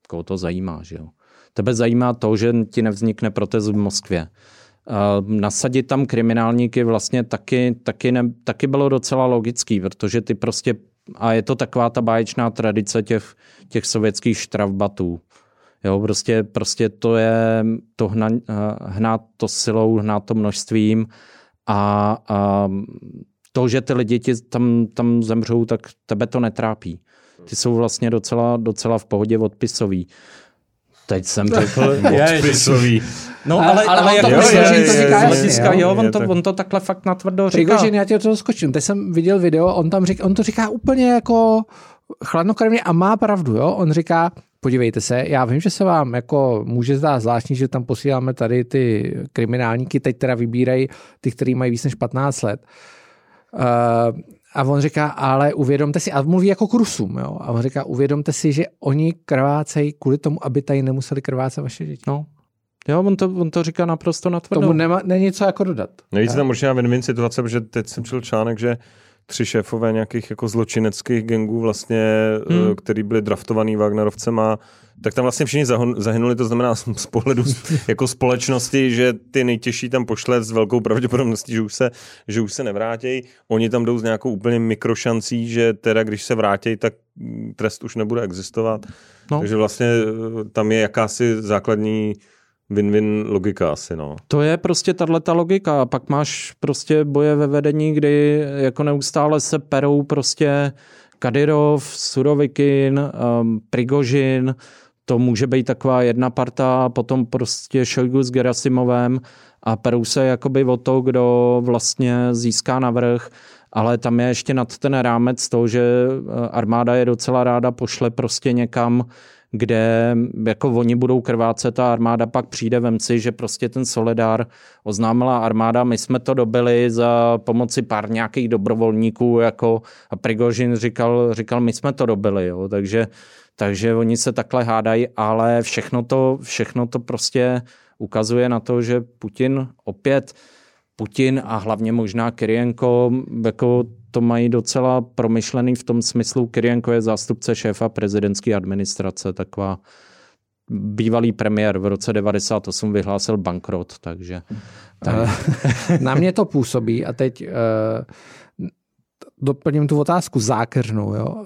koho to zajímá, že jo? Tebe zajímá to, že ti nevznikne protest v Moskvě. Nasadit tam kriminálníky vlastně taky, taky, ne, taky bylo docela logický, protože ty prostě, a je to taková ta báječná tradice těch, těch sovětských štrafbatů. Jo, prostě, prostě to je, to hna, hná to silou, hná to množstvím a, a to, že ty lidi tam, tam zemřou, tak tebe to netrápí. Ty jsou vlastně docela, docela v pohodě odpisový. Teď jsem řekl odpisový. No, ale, ale, ale on, jak to, je, to říká, je, je, je, jo, on, to, on to takhle fakt natvrdo říká. Prigožin, já tě to skočím. Teď jsem viděl video, on tam říká, on to říká úplně jako chladnokrevně a má pravdu, jo. On říká, podívejte se, já vím, že se vám jako může zdát zvláštní, že tam posíláme tady ty kriminálníky, teď teda vybírají ty, kteří mají víc než patnáct let. Uh, a on říká, ale uvědomte si, a mluví jako k Rusům, jo, a on říká, uvědomte si, že oni krvácejí kvůli tomu, aby tady nemuseli krvácet vaše děti. No. Jo, on to, on to říká naprosto natvrdo. Tomu nema, není co jako dodat. Nejvíc tam možná win-win situace, protože teď jsem čel článek, že tři šéfové nějakých jako zločineckých gangů vlastně, hmm. který byli draftovaný Wagnerovcema, tak tam vlastně všichni zahynuli, to znamená z pohledu jako společnosti, že ty nejtěžší tam pošle s velkou pravděpodobností, že už se, že už se nevrátějí. Oni tam jdou s nějakou úplně mikrošancí, že teda když se vrátějí, tak trest už nebude existovat. No. Takže vlastně tam je jakási základní win-win logika asi, no. To je prostě tato logika. Pak máš prostě boje ve vedení, kdy jako neustále se perou prostě Kadyrov, Surovikin, um, Prigožin, to může být taková jedna parta, potom prostě Šojgu s Gerasimovem a perou se jakoby o to, kdo vlastně získá navrch, ale tam je ještě nad ten rámec toho, že armáda je docela ráda pošle prostě někam, kde jako oni budou krvácet, ta armáda pak přijde, vem si, že prostě ten Soledar oznámila armáda, my jsme to dobili za pomoci pár nějakých dobrovolníků, jako a Prigožin říkal, říkal my jsme to dobili, jo, takže, takže oni se takhle hádají, ale všechno to, všechno to prostě ukazuje na to, že Putin opět, Putin a hlavně možná Kirjenko, jako to mají docela promyšlený v tom smyslu. Kirjenko je zástupce šéfa prezidentské administrace, taková bývalý premiér v roce devadesát osm vyhlásil bankrot, takže... Ta... Na mě to působí a teď uh, doplním tu otázku zákeřnou. Jo? Uh,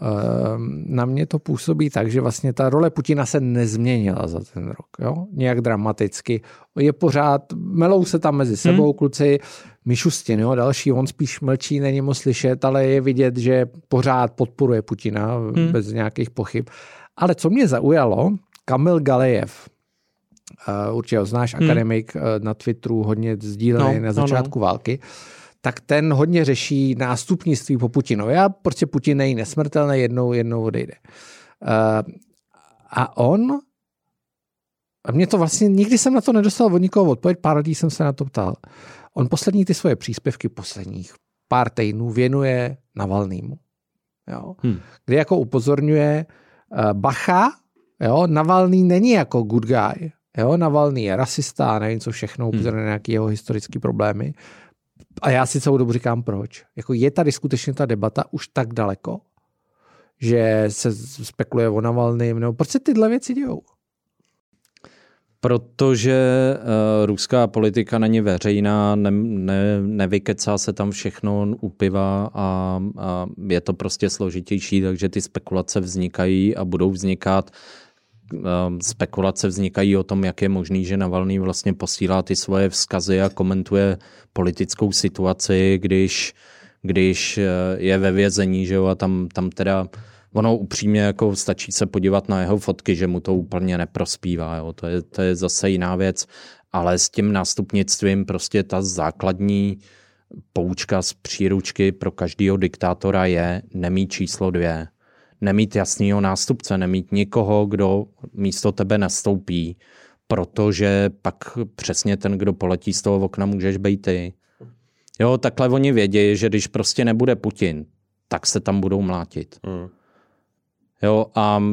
na mě to působí tak, že vlastně ta role Putina se nezměnila za ten rok, jo? Nějak dramaticky. Je pořád, melou se tam mezi sebou hmm. kluci, Mishustin, jo, další, on spíš mlčí, není mu slyšet, ale je vidět, že pořád podporuje Putina hmm. bez nějakých pochyb. Ale co mě zaujalo, Kamil Galejev, uh, určitě ho znáš, hmm. akademik uh, na Twitteru, hodně sdílený no, na začátku no, no. války, tak ten hodně řeší nástupnictví po Putinovi. A prostě Putin není nesmrtelný, jednou, jednou odejde. Uh, a on... A mě to vlastně, nikdy jsem na to nedostal od nikoho odpověď, pár lidí jsem se na to ptal. On poslední ty svoje příspěvky posledních pár týdnů věnuje Navalnýmu. Jo? Hmm. Kde jako upozorňuje uh, bacha, jo? Navalný není jako good guy. Jo? Navalný je rasista, nevím co všechno, upozorňuje hmm. nějaké jeho historické problémy. A já si celou dobu říkám, proč. Jako je tady skutečně ta debata už tak daleko, že se spekuluje o Navalným, nebo proč se tyhle věci dějou? Protože uh, ruská politika není veřejná, ne, ne, nevykecá se tam všechno u piva a, a je to prostě složitější, takže ty spekulace vznikají a budou vznikat. Uh, spekulace vznikají o tom, jak je možný, že Navalný vlastně posílá ty svoje vzkazy a komentuje politickou situaci, když, když je ve vězení, že jo, a tam, tam teda... Ono upřímně jako stačí se podívat na jeho fotky, že mu to úplně neprospívá. Jo. To je, to je zase jiná věc, ale s tím nástupnictvím prostě ta základní poučka z příručky pro každého diktátora je nemít číslo dvě. Nemít jasného nástupce, nemít nikoho, kdo místo tebe nastoupí, protože pak přesně ten, kdo poletí z toho okna, můžeš být ty. Jo, takhle oni vědějí, že když prostě nebude Putin, tak se tam budou mlátit. Hmm. Jo, a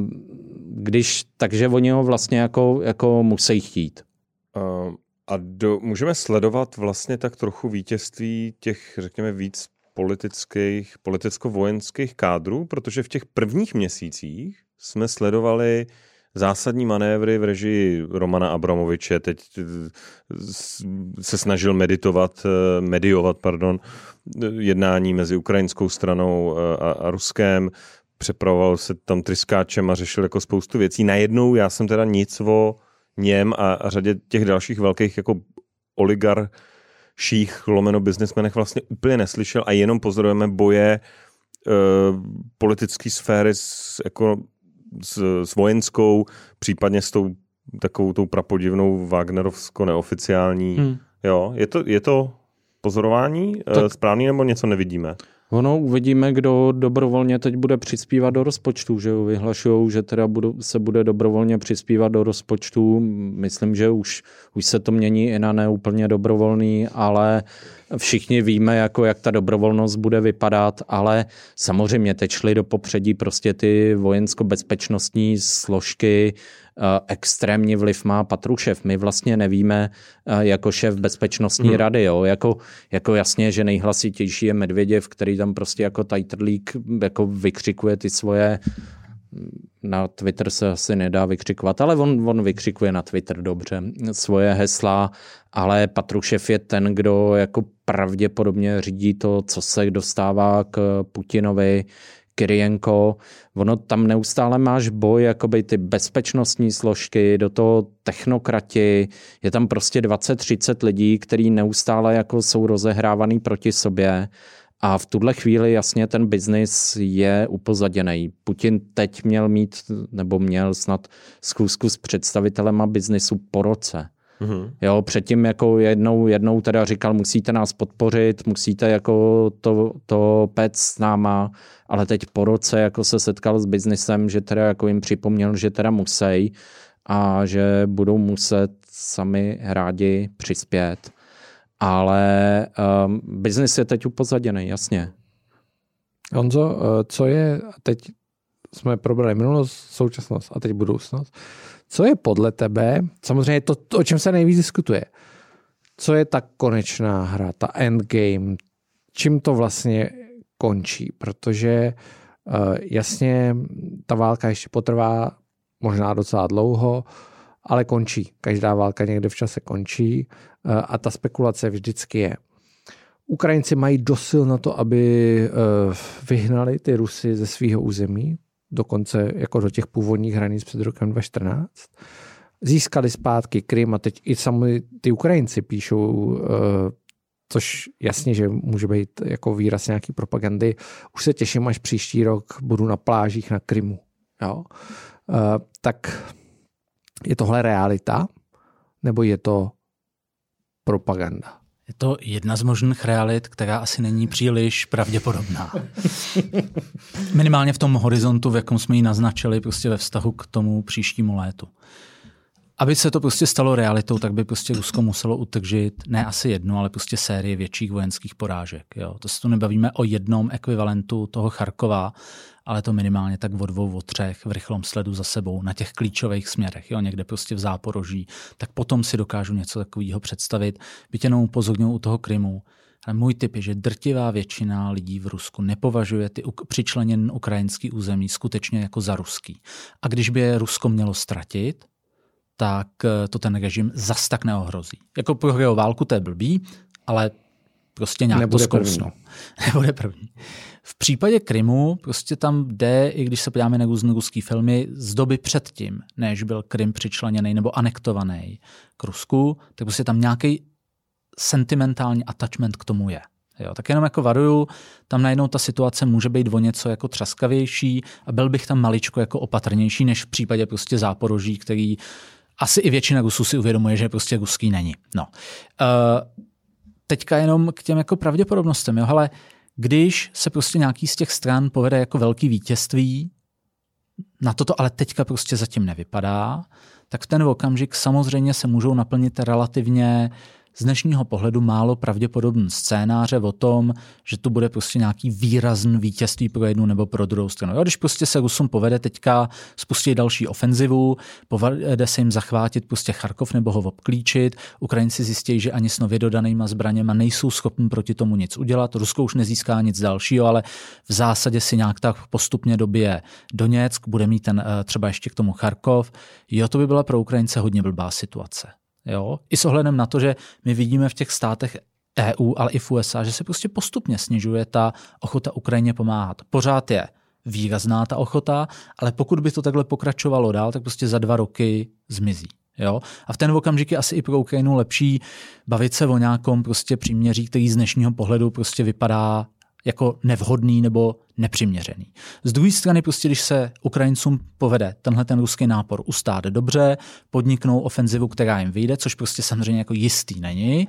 když, takže oni ho vlastně jako, jako musí chtít. Uh, a do, můžeme sledovat vlastně tak trochu vítězství těch, řekněme, víc politických, politicko-vojenských kádrů, protože v těch prvních měsících jsme sledovali zásadní manévry v režii Romana Abramoviče. Teď se snažil meditovat, mediovat, pardon, jednání mezi ukrajinskou stranou a, a Ruskem. Přepravoval se tam tryskáčem a řešil jako spoustu věcí. Najednou já jsem teda nic o něm a, a řadě těch dalších velkých jako oligarších lomeno biznismenech vlastně úplně neslyšel a jenom pozorujeme boje eh, politické sféry s, jako, s, s vojenskou, případně s tou takovou tou prapodivnou wagnerovsko-neoficiální. Hmm. Jo, je to, je to pozorování eh, správný nebo něco nevidíme? Ono uvidíme, kdo dobrovolně teď bude přispívat do rozpočtu, že jo, vyhlašujou, že teda budu, se bude dobrovolně přispívat do rozpočtu. Myslím, že už, už se to mění i na neúplně dobrovolný, ale všichni víme, jako, jak ta dobrovolnost bude vypadat, ale samozřejmě teď šly do popředí prostě ty vojensko-bezpečnostní složky. Extrémní vliv má Patrušev. My vlastně nevíme jako šéf bezpečnostní hmm. rady. Jo? Jako, jako jasně, že nejhlasitější je Medvěděv, který tam prostě jako tajtrlík jako vykřikuje ty svoje... Na Twitter se asi nedá vykřikovat, ale on, on vykřikuje na Twitter dobře svoje hesla, ale Patrušev je ten, kdo jako pravděpodobně řídí to, co se dostává k Putinovi, Kirjenko, ono tam neustále máš boj, jakoby ty bezpečnostní složky, do toho technokrati, je tam prostě dvacet třicet lidí, který neustále jako jsou rozehrávaný proti sobě a v tuhle chvíli jasně ten biznis je upozaděný. Putin teď měl mít, nebo měl snad schůzku s představitelema biznisu po roce. Jo, předtím jako jednou, jednou teda říkal, musíte nás podpořit, musíte jako to, to péct s náma, ale teď po roce jako se setkal s biznisem, že teda jako jim připomněl, že teda musí a že budou muset sami rádi přispět. Ale um, biznis je teď upozaděný, jasně. Honzo, co je teď, jsme probrali minulost, současnost a teď budoucnost. Co je podle tebe, samozřejmě to, o čem se nejvíc diskutuje, co je ta konečná hra, ta endgame, čím to vlastně končí? Protože jasně, ta válka ještě potrvá možná docela dlouho, ale končí. Každá válka někde v čase končí a ta spekulace vždycky je. Ukrajinci mají dosil na to, aby vyhnali ty Rusy ze svého území, dokonce jako do těch původních hranic před rokem dvacet čtrnáct. Získali zpátky Krym a teď i sami ty Ukrajinci píšou, což jasně, že může být jako výraz nějaký propagandy. Už se těším, až příští rok budu na plážích na Krymu. Jo? Tak je tohle realita, nebo je to propaganda? Je to jedna z možných realit, která asi není příliš pravděpodobná. Minimálně v tom horizontu, v jakom jsme ji naznačili, prostě ve vztahu k tomu příštímu létu. Aby se to prostě stalo realitou, tak by prostě Rusko muselo utržit ne asi jednu, ale prostě série větších vojenských porážek. Jo. To se tu nebavíme o jednom ekvivalentu toho Charkova, ale to minimálně tak o dvou, o třech v rychlém sledu za sebou na těch klíčových směrech, jo, někde prostě v Záporoží, tak potom si dokážu něco takového představit. Byť jenom upozorňuji u toho Krymu, ale můj tip je, že drtivá většina lidí v Rusku nepovažuje ty přičleněn ukrajinský území skutečně jako za ruský. A když by je Rusko mělo ztratit, tak to ten režim zas tak neohrozí. Jako prohrajou válku, to je blbý, ale prostě nějak nebude to zkousnou. Nebude první. V případě Krymu prostě tam jde, i když se podíváme na různé ruský filmy, z doby předtím, než byl Krym přičleněný nebo anektovaný k Rusku, tak prostě tam nějaký sentimentální attachment k tomu je. Jo, tak jenom jako varuju, tam najednou ta situace může být o něco jako třaskavější a byl bych tam maličko jako opatrnější, než v případě prostě Záporoží, který asi i většina Rusů si uvědomuje, že prostě ruský není. No. Uh, teďka jenom k těm jako pravděpodobnostem. Jo? Hele, když se prostě nějaký z těch stran povede jako velký vítězství, na toto ale teďka prostě zatím nevypadá, tak v ten okamžik samozřejmě se můžou naplnit relativně z dnešního pohledu málo pravděpodobný scénáře o tom, že tu bude prostě nějaký výrazný vítězství pro jednu nebo pro druhou stranu. Jo, když prostě se Rusům povede teďka spustit další ofenzivu, povede se jim zachvátit prostě Charkov nebo ho obklíčit, Ukrajinci zjistí, že ani s nově dodanýma zbraněma nejsou schopni proti tomu nic udělat, Rusko už nezíská nic dalšího, ale v zásadě si nějak tak postupně dobije Doněck, bude mít ten třeba ještě k tomu Charkov. Jo, to by byla pro Ukrajince hodně blbá situace. Jo? I s ohledem na to, že my vidíme v těch státech E U, ale i v U S A, že se prostě postupně snižuje ta ochota Ukrajině pomáhat. Pořád je výrazná ta ochota, ale pokud by to takhle pokračovalo dál, tak prostě za dva roky zmizí. Jo? A v ten okamžik je asi i pro Ukrajinu lepší bavit se o nějakom prostě příměří, který z dnešního pohledu prostě vypadá jako nevhodný nebo nepřiměřený. Z druhé strany, prostě, když se Ukrajincům povede tenhle ten ruský nápor ustát dobře, podniknou ofenzivu, která jim vyjde, což prostě samozřejmě jako jistý není,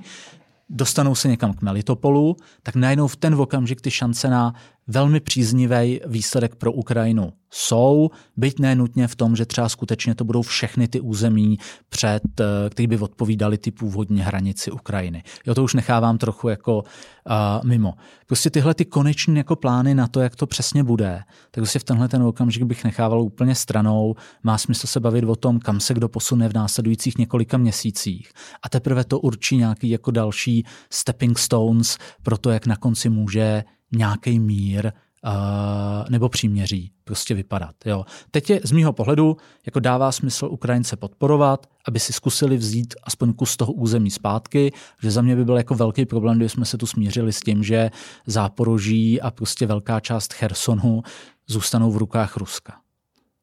dostanou se někam k Melitopolu, tak najednou v ten okamžik ty šance na velmi příznivý výsledek pro Ukrajinu jsou, byť ne nutně v tom, že třeba skutečně to budou všechny ty území, před, který by odpovídaly ty původní hranici Ukrajiny. Jo, to už nechávám trochu jako uh, mimo. Prostě tyhle ty koneční jako plány na to, jak to přesně bude, tak prostě v tenhle ten okamžik bych nechával úplně stranou. Má smysl se bavit o tom, kam se kdo posune v následujících několika měsících. A teprve to určí nějaký jako další stepping stones pro to, jak na konci může nějaký mír uh, nebo příměří prostě vypadat. Jo. Teď je z mýho pohledu jako dává smysl Ukrajince podporovat, aby si zkusili vzít aspoň kus toho území zpátky, že za mě by byl jako velký problém, kdyby jsme se tu smířili s tím, že Záporoží a prostě velká část Chersonu zůstanou v rukách Ruska.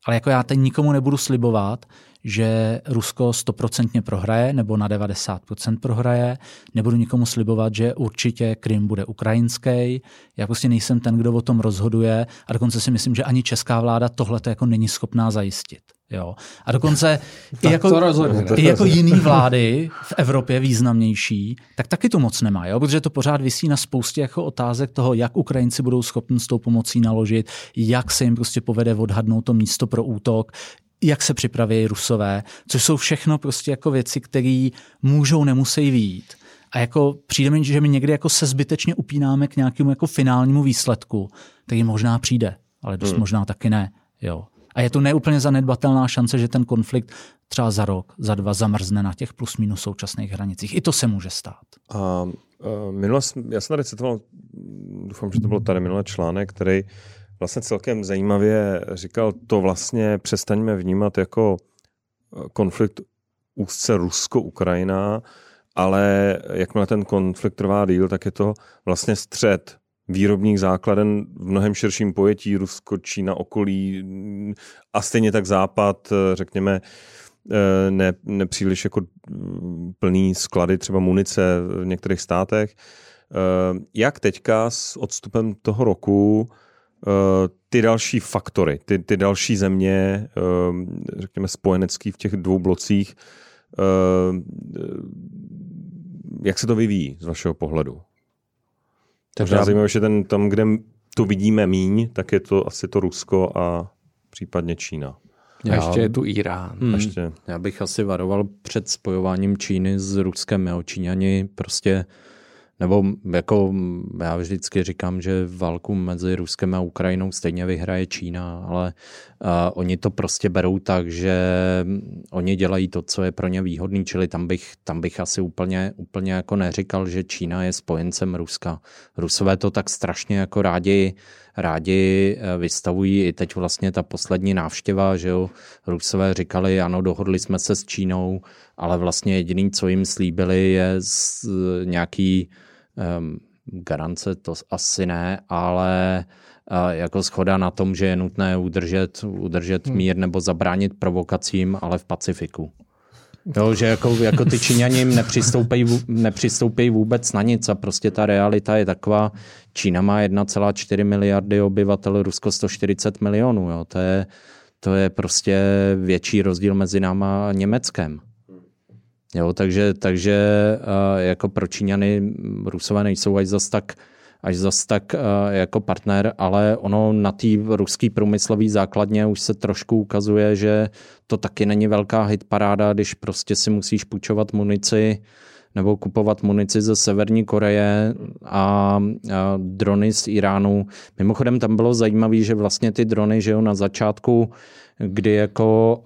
Ale jako já teď nikomu nebudu slibovat, že Rusko stoprocentně prohraje nebo na devadesát procent prohraje. Nebudu nikomu slibovat, že určitě Krym bude ukrajinský. Já prostě nejsem ten, kdo o tom rozhoduje a dokonce si myslím, že ani česká vláda tohle jako není schopná zajistit. Jo. A dokonce i jako, rozhodne, i jako jiný vlády v Evropě významnější, tak taky to moc nemá, jo? Protože to pořád visí na spoustě jako otázek toho, jak Ukrajinci budou schopni s tou pomocí naložit, jak se jim prostě povede odhadnout to místo pro útok, jak se připraví Rusové, což jsou všechno prostě jako věci, které můžou, nemusí vyjít. A jako přijde mi, že my někdy jako se zbytečně upínáme k nějakému jako finálnímu výsledku, který možná přijde, ale dost hmm. možná taky ne, jo. A je to neúplně zanedbatelná šance, že ten konflikt třeba za rok, za dva zamrzne na těch plus minus současných hranicích. I to se může stát. A, a minulost, já jsem tady citoval, doufám, že to byl tady minulý článek, který vlastně celkem zajímavě říkal, to vlastně přestaňme vnímat jako konflikt úzce Rusko-Ukrajina, ale jakmile ten konflikt trvá díl, tak je to vlastně střet výrobních základen v mnohem širším pojetí, Rusko, Čína, okolí a stejně tak Západ, řekněme, ne, nepříliš jako plný sklady třeba munice v některých státech. Jak teďka s odstupem toho roku ty další faktory, ty, ty další země, řekněme spojenecký v těch dvou blocích, jak se to vyvíjí z vašeho pohledu? Takže já zajímavé, že ten, tam, kde to vidíme míň, tak je to asi to Rusko a případně Čína. Já. A ještě je tu Irán. Hmm. Ještě. Já bych asi varoval před spojováním Číny s Ruskem. Jo. Číňani prostě, nebo jako já vždycky říkám, že válku mezi Ruskem a Ukrajinou stejně vyhraje Čína, ale uh, oni to prostě berou tak, že oni dělají to, co je pro ně výhodný, čili tam bych, tam bych asi úplně, úplně jako neříkal, že Čína je spojencem Ruska. Rusové to tak strašně jako rádi, rádi vystavují. I teď vlastně ta poslední návštěva, že jo, Rusové říkali, ano, dohodli jsme se s Čínou, ale vlastně jediný, co jim slíbili, je z, nějaký Um, garance to asi ne, ale uh, jako shoda na tom, že je nutné udržet, udržet hmm. mír nebo zabránit provokacím, ale v Pacifiku. Jo, že jako, jako ty Číňani nepřistoupí vůbec na nic a prostě ta realita je taková. Čína má jedna celá čtyři miliardy obyvatel, Rusko sto čtyřicet milionů. Jo. To je, to je prostě větší rozdíl mezi náma a Německem. Jo, takže, takže uh, jako pro Číňany Rusové nejsou až zas tak, až zas tak uh, jako partner, ale ono na té ruský průmyslový základně už se trošku ukazuje, že to taky není velká hitparáda, když prostě si musíš půjčovat munici nebo kupovat munici ze Severní Koreje a, a drony z Iránu. Mimochodem tam bylo zajímavé, že vlastně ty drony, že jo, na začátku, kdy jako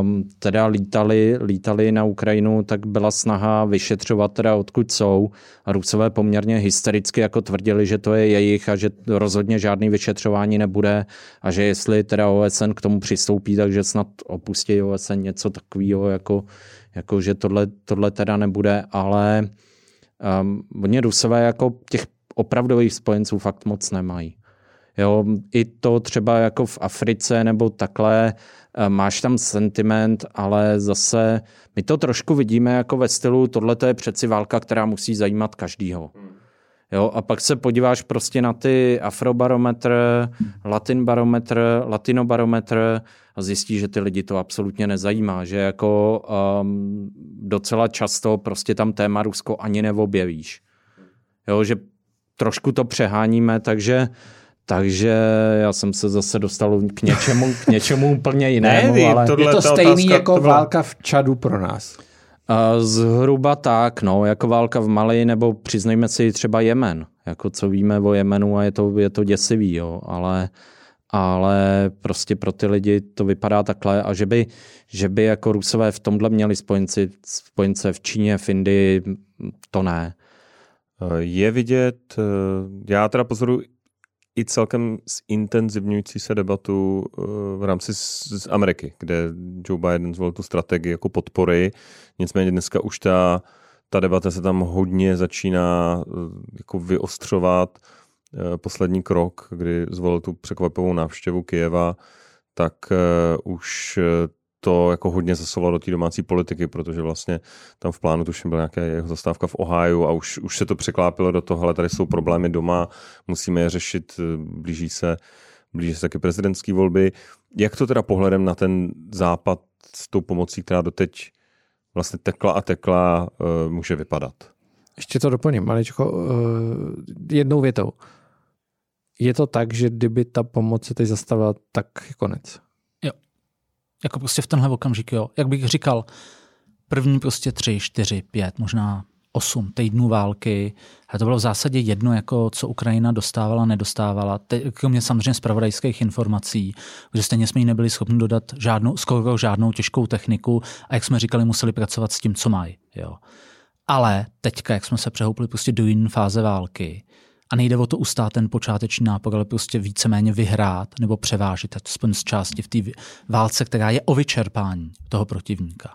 um, teda lítali, lítali na Ukrajinu, tak byla snaha vyšetřovat teda odkud jsou. A Rusové poměrně hystericky jako tvrdili, že to je jejich a že rozhodně žádný vyšetřování nebude a že jestli teda O S N k tomu přistoupí, takže snad opustí O S N něco takového, jako, jako že tohle, tohle teda nebude, ale um, oni Rusové jako těch opravdových spojenců fakt moc nemají. Jo, i to třeba jako v Africe nebo takhle, máš tam sentiment, ale zase my to trošku vidíme jako ve stylu, tohle to je přeci válka, která musí zajímat každýho. Jo, a pak se podíváš prostě na ty afrobarometr, latinbarometr, latinobarometr a zjistíš, že ty lidi to absolutně nezajímá, že jako um, docela často prostě tam téma Rusko ani neobjevíš. Jo, že trošku to přeháníme, takže Takže já jsem se zase dostal k něčemu, k něčemu úplně jinému. Ne, ale je to stejný otázka, jako to byla válka v Čadu pro nás. Zhruba tak, no, jako válka v Mali, nebo přiznejme si třeba Jemen. Jako co víme o Jemenu a je to, je to děsivý, jo, ale, ale prostě pro ty lidi to vypadá takhle. A že by, že by jako Rusové v tomhle měli spojenci, spojence v Číně, v Indii, to ne. Je vidět, já teda pozoruji i celkem zintenzivňující se debatu v rámci z Ameriky, kde Joe Biden zvolil tu strategii jako podpory. Nicméně dneska už ta, ta debata se tam hodně začíná jako vyostřovat. Poslední krok, kdy zvolil tu překvapivou návštěvu Kyjeva, tak už to jako hodně zasovalo do té domácí politiky, protože vlastně tam v plánu tuším byla nějaká jeho zastávka v Ohio a už, už se to překlápilo do toho, ale tady jsou problémy doma, musíme je řešit, blíží se, blíží se taky prezidentské volby. Jak to teda pohledem na ten západ s tou pomocí, která doteď vlastně tekla a tekla, může vypadat? Ještě to doplním, maličko, jednou větou. Je to tak, že kdyby ta pomoc se teď zastavila, tak je konec. Jako prostě v tenhle okamžik, jo. Jak bych říkal, první prostě tři, čtyři, pět, možná osm týdnů války. A to bylo v zásadě jedno, jako co Ukrajina dostávala, nedostávala. Kromě samozřejmě zpravodajských informací, že stejně jsme jí nebyli schopni dodat žádnou, skoro žádnou těžkou techniku a jak jsme říkali, museli pracovat s tím, co mají. Jo. Ale teďka, jak jsme se přehoupili prostě do jiné fáze války, a nejde o to ustát ten počáteční nápor, ale prostě víceméně vyhrát nebo převážit, aspoň z části v té válce, která je o vyčerpání toho protivníka,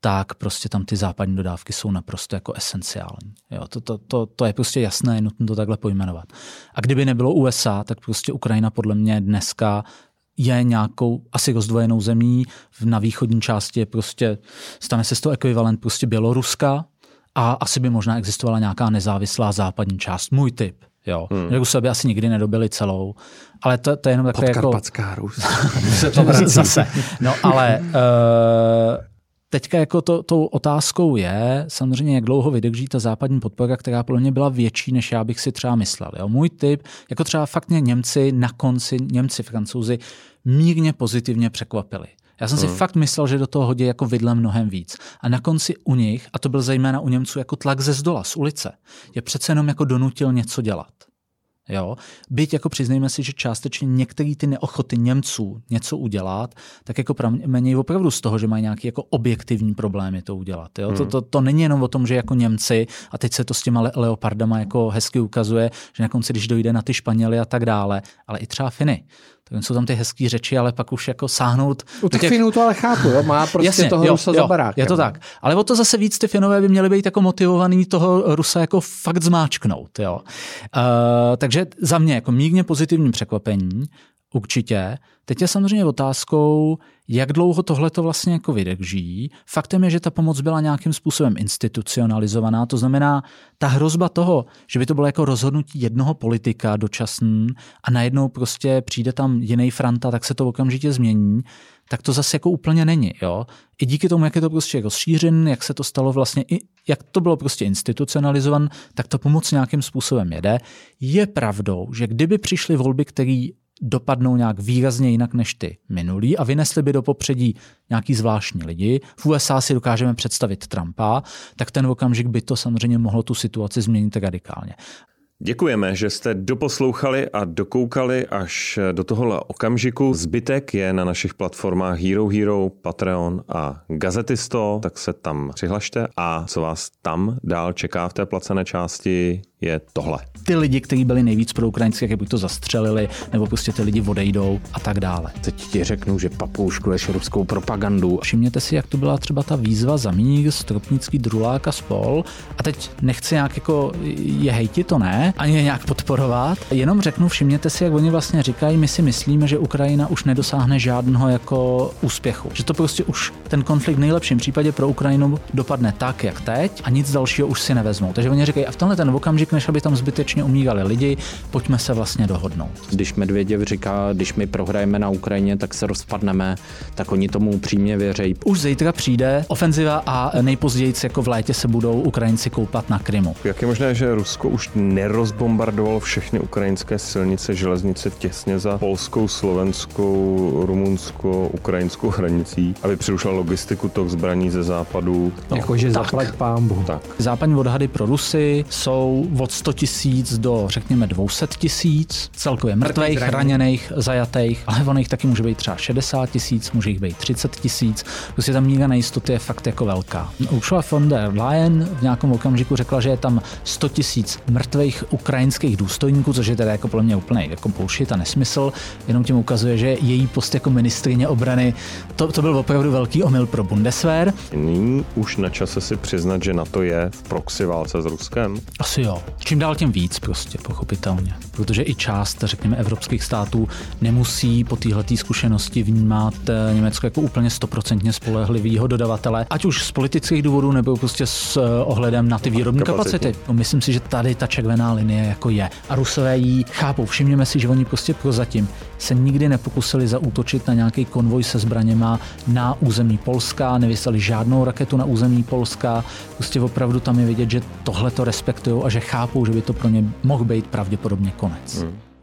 tak prostě tam ty západní dodávky jsou naprosto jako esenciální. Jo, to, to, to, to je prostě jasné, je nutno to takhle pojmenovat. A kdyby nebylo U S A, tak prostě Ukrajina podle mě dneska je nějakou asi rozdvojenou zemí, na východní části je prostě, stane se z toho ekvivalent prostě Běloruska, a asi by možná existovala nějaká nezávislá západní část. Můj tip. Jo. Hmm. Rusové by asi nikdy nedobili celou. Ale to, to je jenom takové jako... Podkarpatská Rus. Zase. No ale uh, teďka jako to, tou otázkou je samozřejmě, jak dlouho vydrží ta západní podpora, která pro mě byla větší, než já bych si třeba myslel. Jo. Můj tip, jako třeba fakt mě Němci na konci, Němci, Francouzi mírně pozitivně překvapili. Já jsem si hmm. fakt myslel, že do toho hodí jako vidle mnohem víc. A na konci u nich, a to byl zejména u Němců jako tlak ze zdola, z ulice, je přece jenom jako donutil něco dělat. Jo? Byť jako přiznejme si, že částečně některé ty neochoty Němců něco udělat, tak jako méně opravdu z toho, že mají nějaké jako objektivní problémy to udělat. Jo? Hmm. To, to, to není jenom o tom, že jako Němci, a teď se to s těma le- leopardama jako hezky ukazuje, že na konci, když dojde na ty Španěly a tak dále, ale i třeba Finy. Tak jsou tam ty hezký řeči, ale pak už jako sáhnout... U těch, těch... Finů to ale chápu, jo? Má prostě jasně, toho jo, Rusa jo, za barákem. Je to tak. Ale o to zase víc ty Finové by měli být jako motivovaný toho Rusa jako fakt zmáčknout. Jo? Uh, takže za mě jako mírně pozitivní překvapení, určitě. Teď je samozřejmě otázkou, jak dlouho tohle to vlastně jako vydrží. Faktem je, že ta pomoc byla nějakým způsobem institucionalizovaná, to znamená ta hrozba toho, že by to bylo jako rozhodnutí jednoho politika dočasný a najednou prostě přijde tam jiný franta, tak se to okamžitě změní, tak to zase jako úplně není. Jo? I díky tomu, jak je to prostě rozšířen, jak se to stalo vlastně, i jak to bylo prostě institucionalizovan, tak ta pomoc nějakým způsobem jede. Je pravdou, že kdyby přišly volby, které dopadnou nějak výrazně jinak než ty minulý a vynesli by do popředí nějaký zvláštní lidi. V U S A si dokážeme představit Trumpa, tak ten okamžik by to samozřejmě mohlo tu situaci změnit radikálně. Děkujeme, že jste doposlouchali a dokoukali až do tohohle okamžiku. Zbytek je na našich platformách Hero Hero, Patreon a Gazetisto, tak se tam přihlašte a co vás tam dál čeká v té placené části je tohle. Ty lidi, kteří byli nejvíc pro ukrajinské, jak by to zastřelili, nebo prostě ty lidi odejdou a tak dále. Teď ti řeknu, že papouškuješ ruskou propagandu. Všimněte si, jak to byla třeba ta výzva za mír, Stropnický, Drulák a spol. A teď nechci nějak jako je hejtit, to ne, ani je nějak podporovat. Jenom řeknu, všimněte si, jak oni vlastně říkají, my si myslíme, že Ukrajina už nedosáhne žádného jako úspěchu. Že to prostě už ten konflikt v nejlepším případě pro Ukrajinu dopadne tak, jak teď, a nic dalšího už si nevezmou. Takže oni říkají, a v tenhle ten okamžik, než aby tam zbytečně umírali lidi, pojďme se vlastně dohodnout. Když Medvěděv říká, když my prohrajeme na Ukrajině, tak se rozpadneme, tak oni tomu upřímně věří. Už zítra přijde ofenziva a nejpozději jako v létě se budou Ukrajinci koupat na Krymu. Jak je možné, že Rusko už nerozbombardovalo všechny ukrajinské silnice, železnice těsně za polskou, slovenskou, rumunskou, ukrajinskou hranicí, aby přerušila logistiku tok zbraní ze západu? No, jakože zaplať pánbůh. Západní odhady pro Rusy jsou od sto tisíc do řekněme dvě stě tisíc. Celkově mrtvých, raněných, zajatých, ale ono jich taky může být třeba šedesát tisíc, může jich být třicet tisíc. Prostě tam míra nejistoty je fakt jako velká. Ursula von der Leyen v nějakém okamžiku řekla, že je tam sto tisíc mrtvých ukrajinských důstojníků, což je teda jako pro mě úplný jako bullshit a nesmysl, jenom tím ukazuje, že její post jako ministryně obrany, to, to byl opravdu velký omyl pro Bundeswehr. Nyní už na čase si přiznat, že NATO je v proxy válce s Ruskem? Asi jo. Čím dál tím víc prostě, pochopitelně. Protože i část, řekněme, evropských států nemusí po téhletý zkušenosti vnímat Německo jako úplně stoprocentně spolehlivýho dodavatele, ať už z politických důvodů nebo prostě s ohledem na ty výrobní kapacity. kapacity. Myslím si, že tady ta červená linie jako je. A Rusové ji chápou. Všimněme si, že oni prostě prozatím se nikdy nepokusili zaútočit na nějaký konvoj se zbraněma na území Polska, nevyslali žádnou raketu na území Polska. Prostě opravdu tam je vidět, že tohle to respektují a že chápou, že by to pro ně mohl být pravděpodobně konec. Hmm.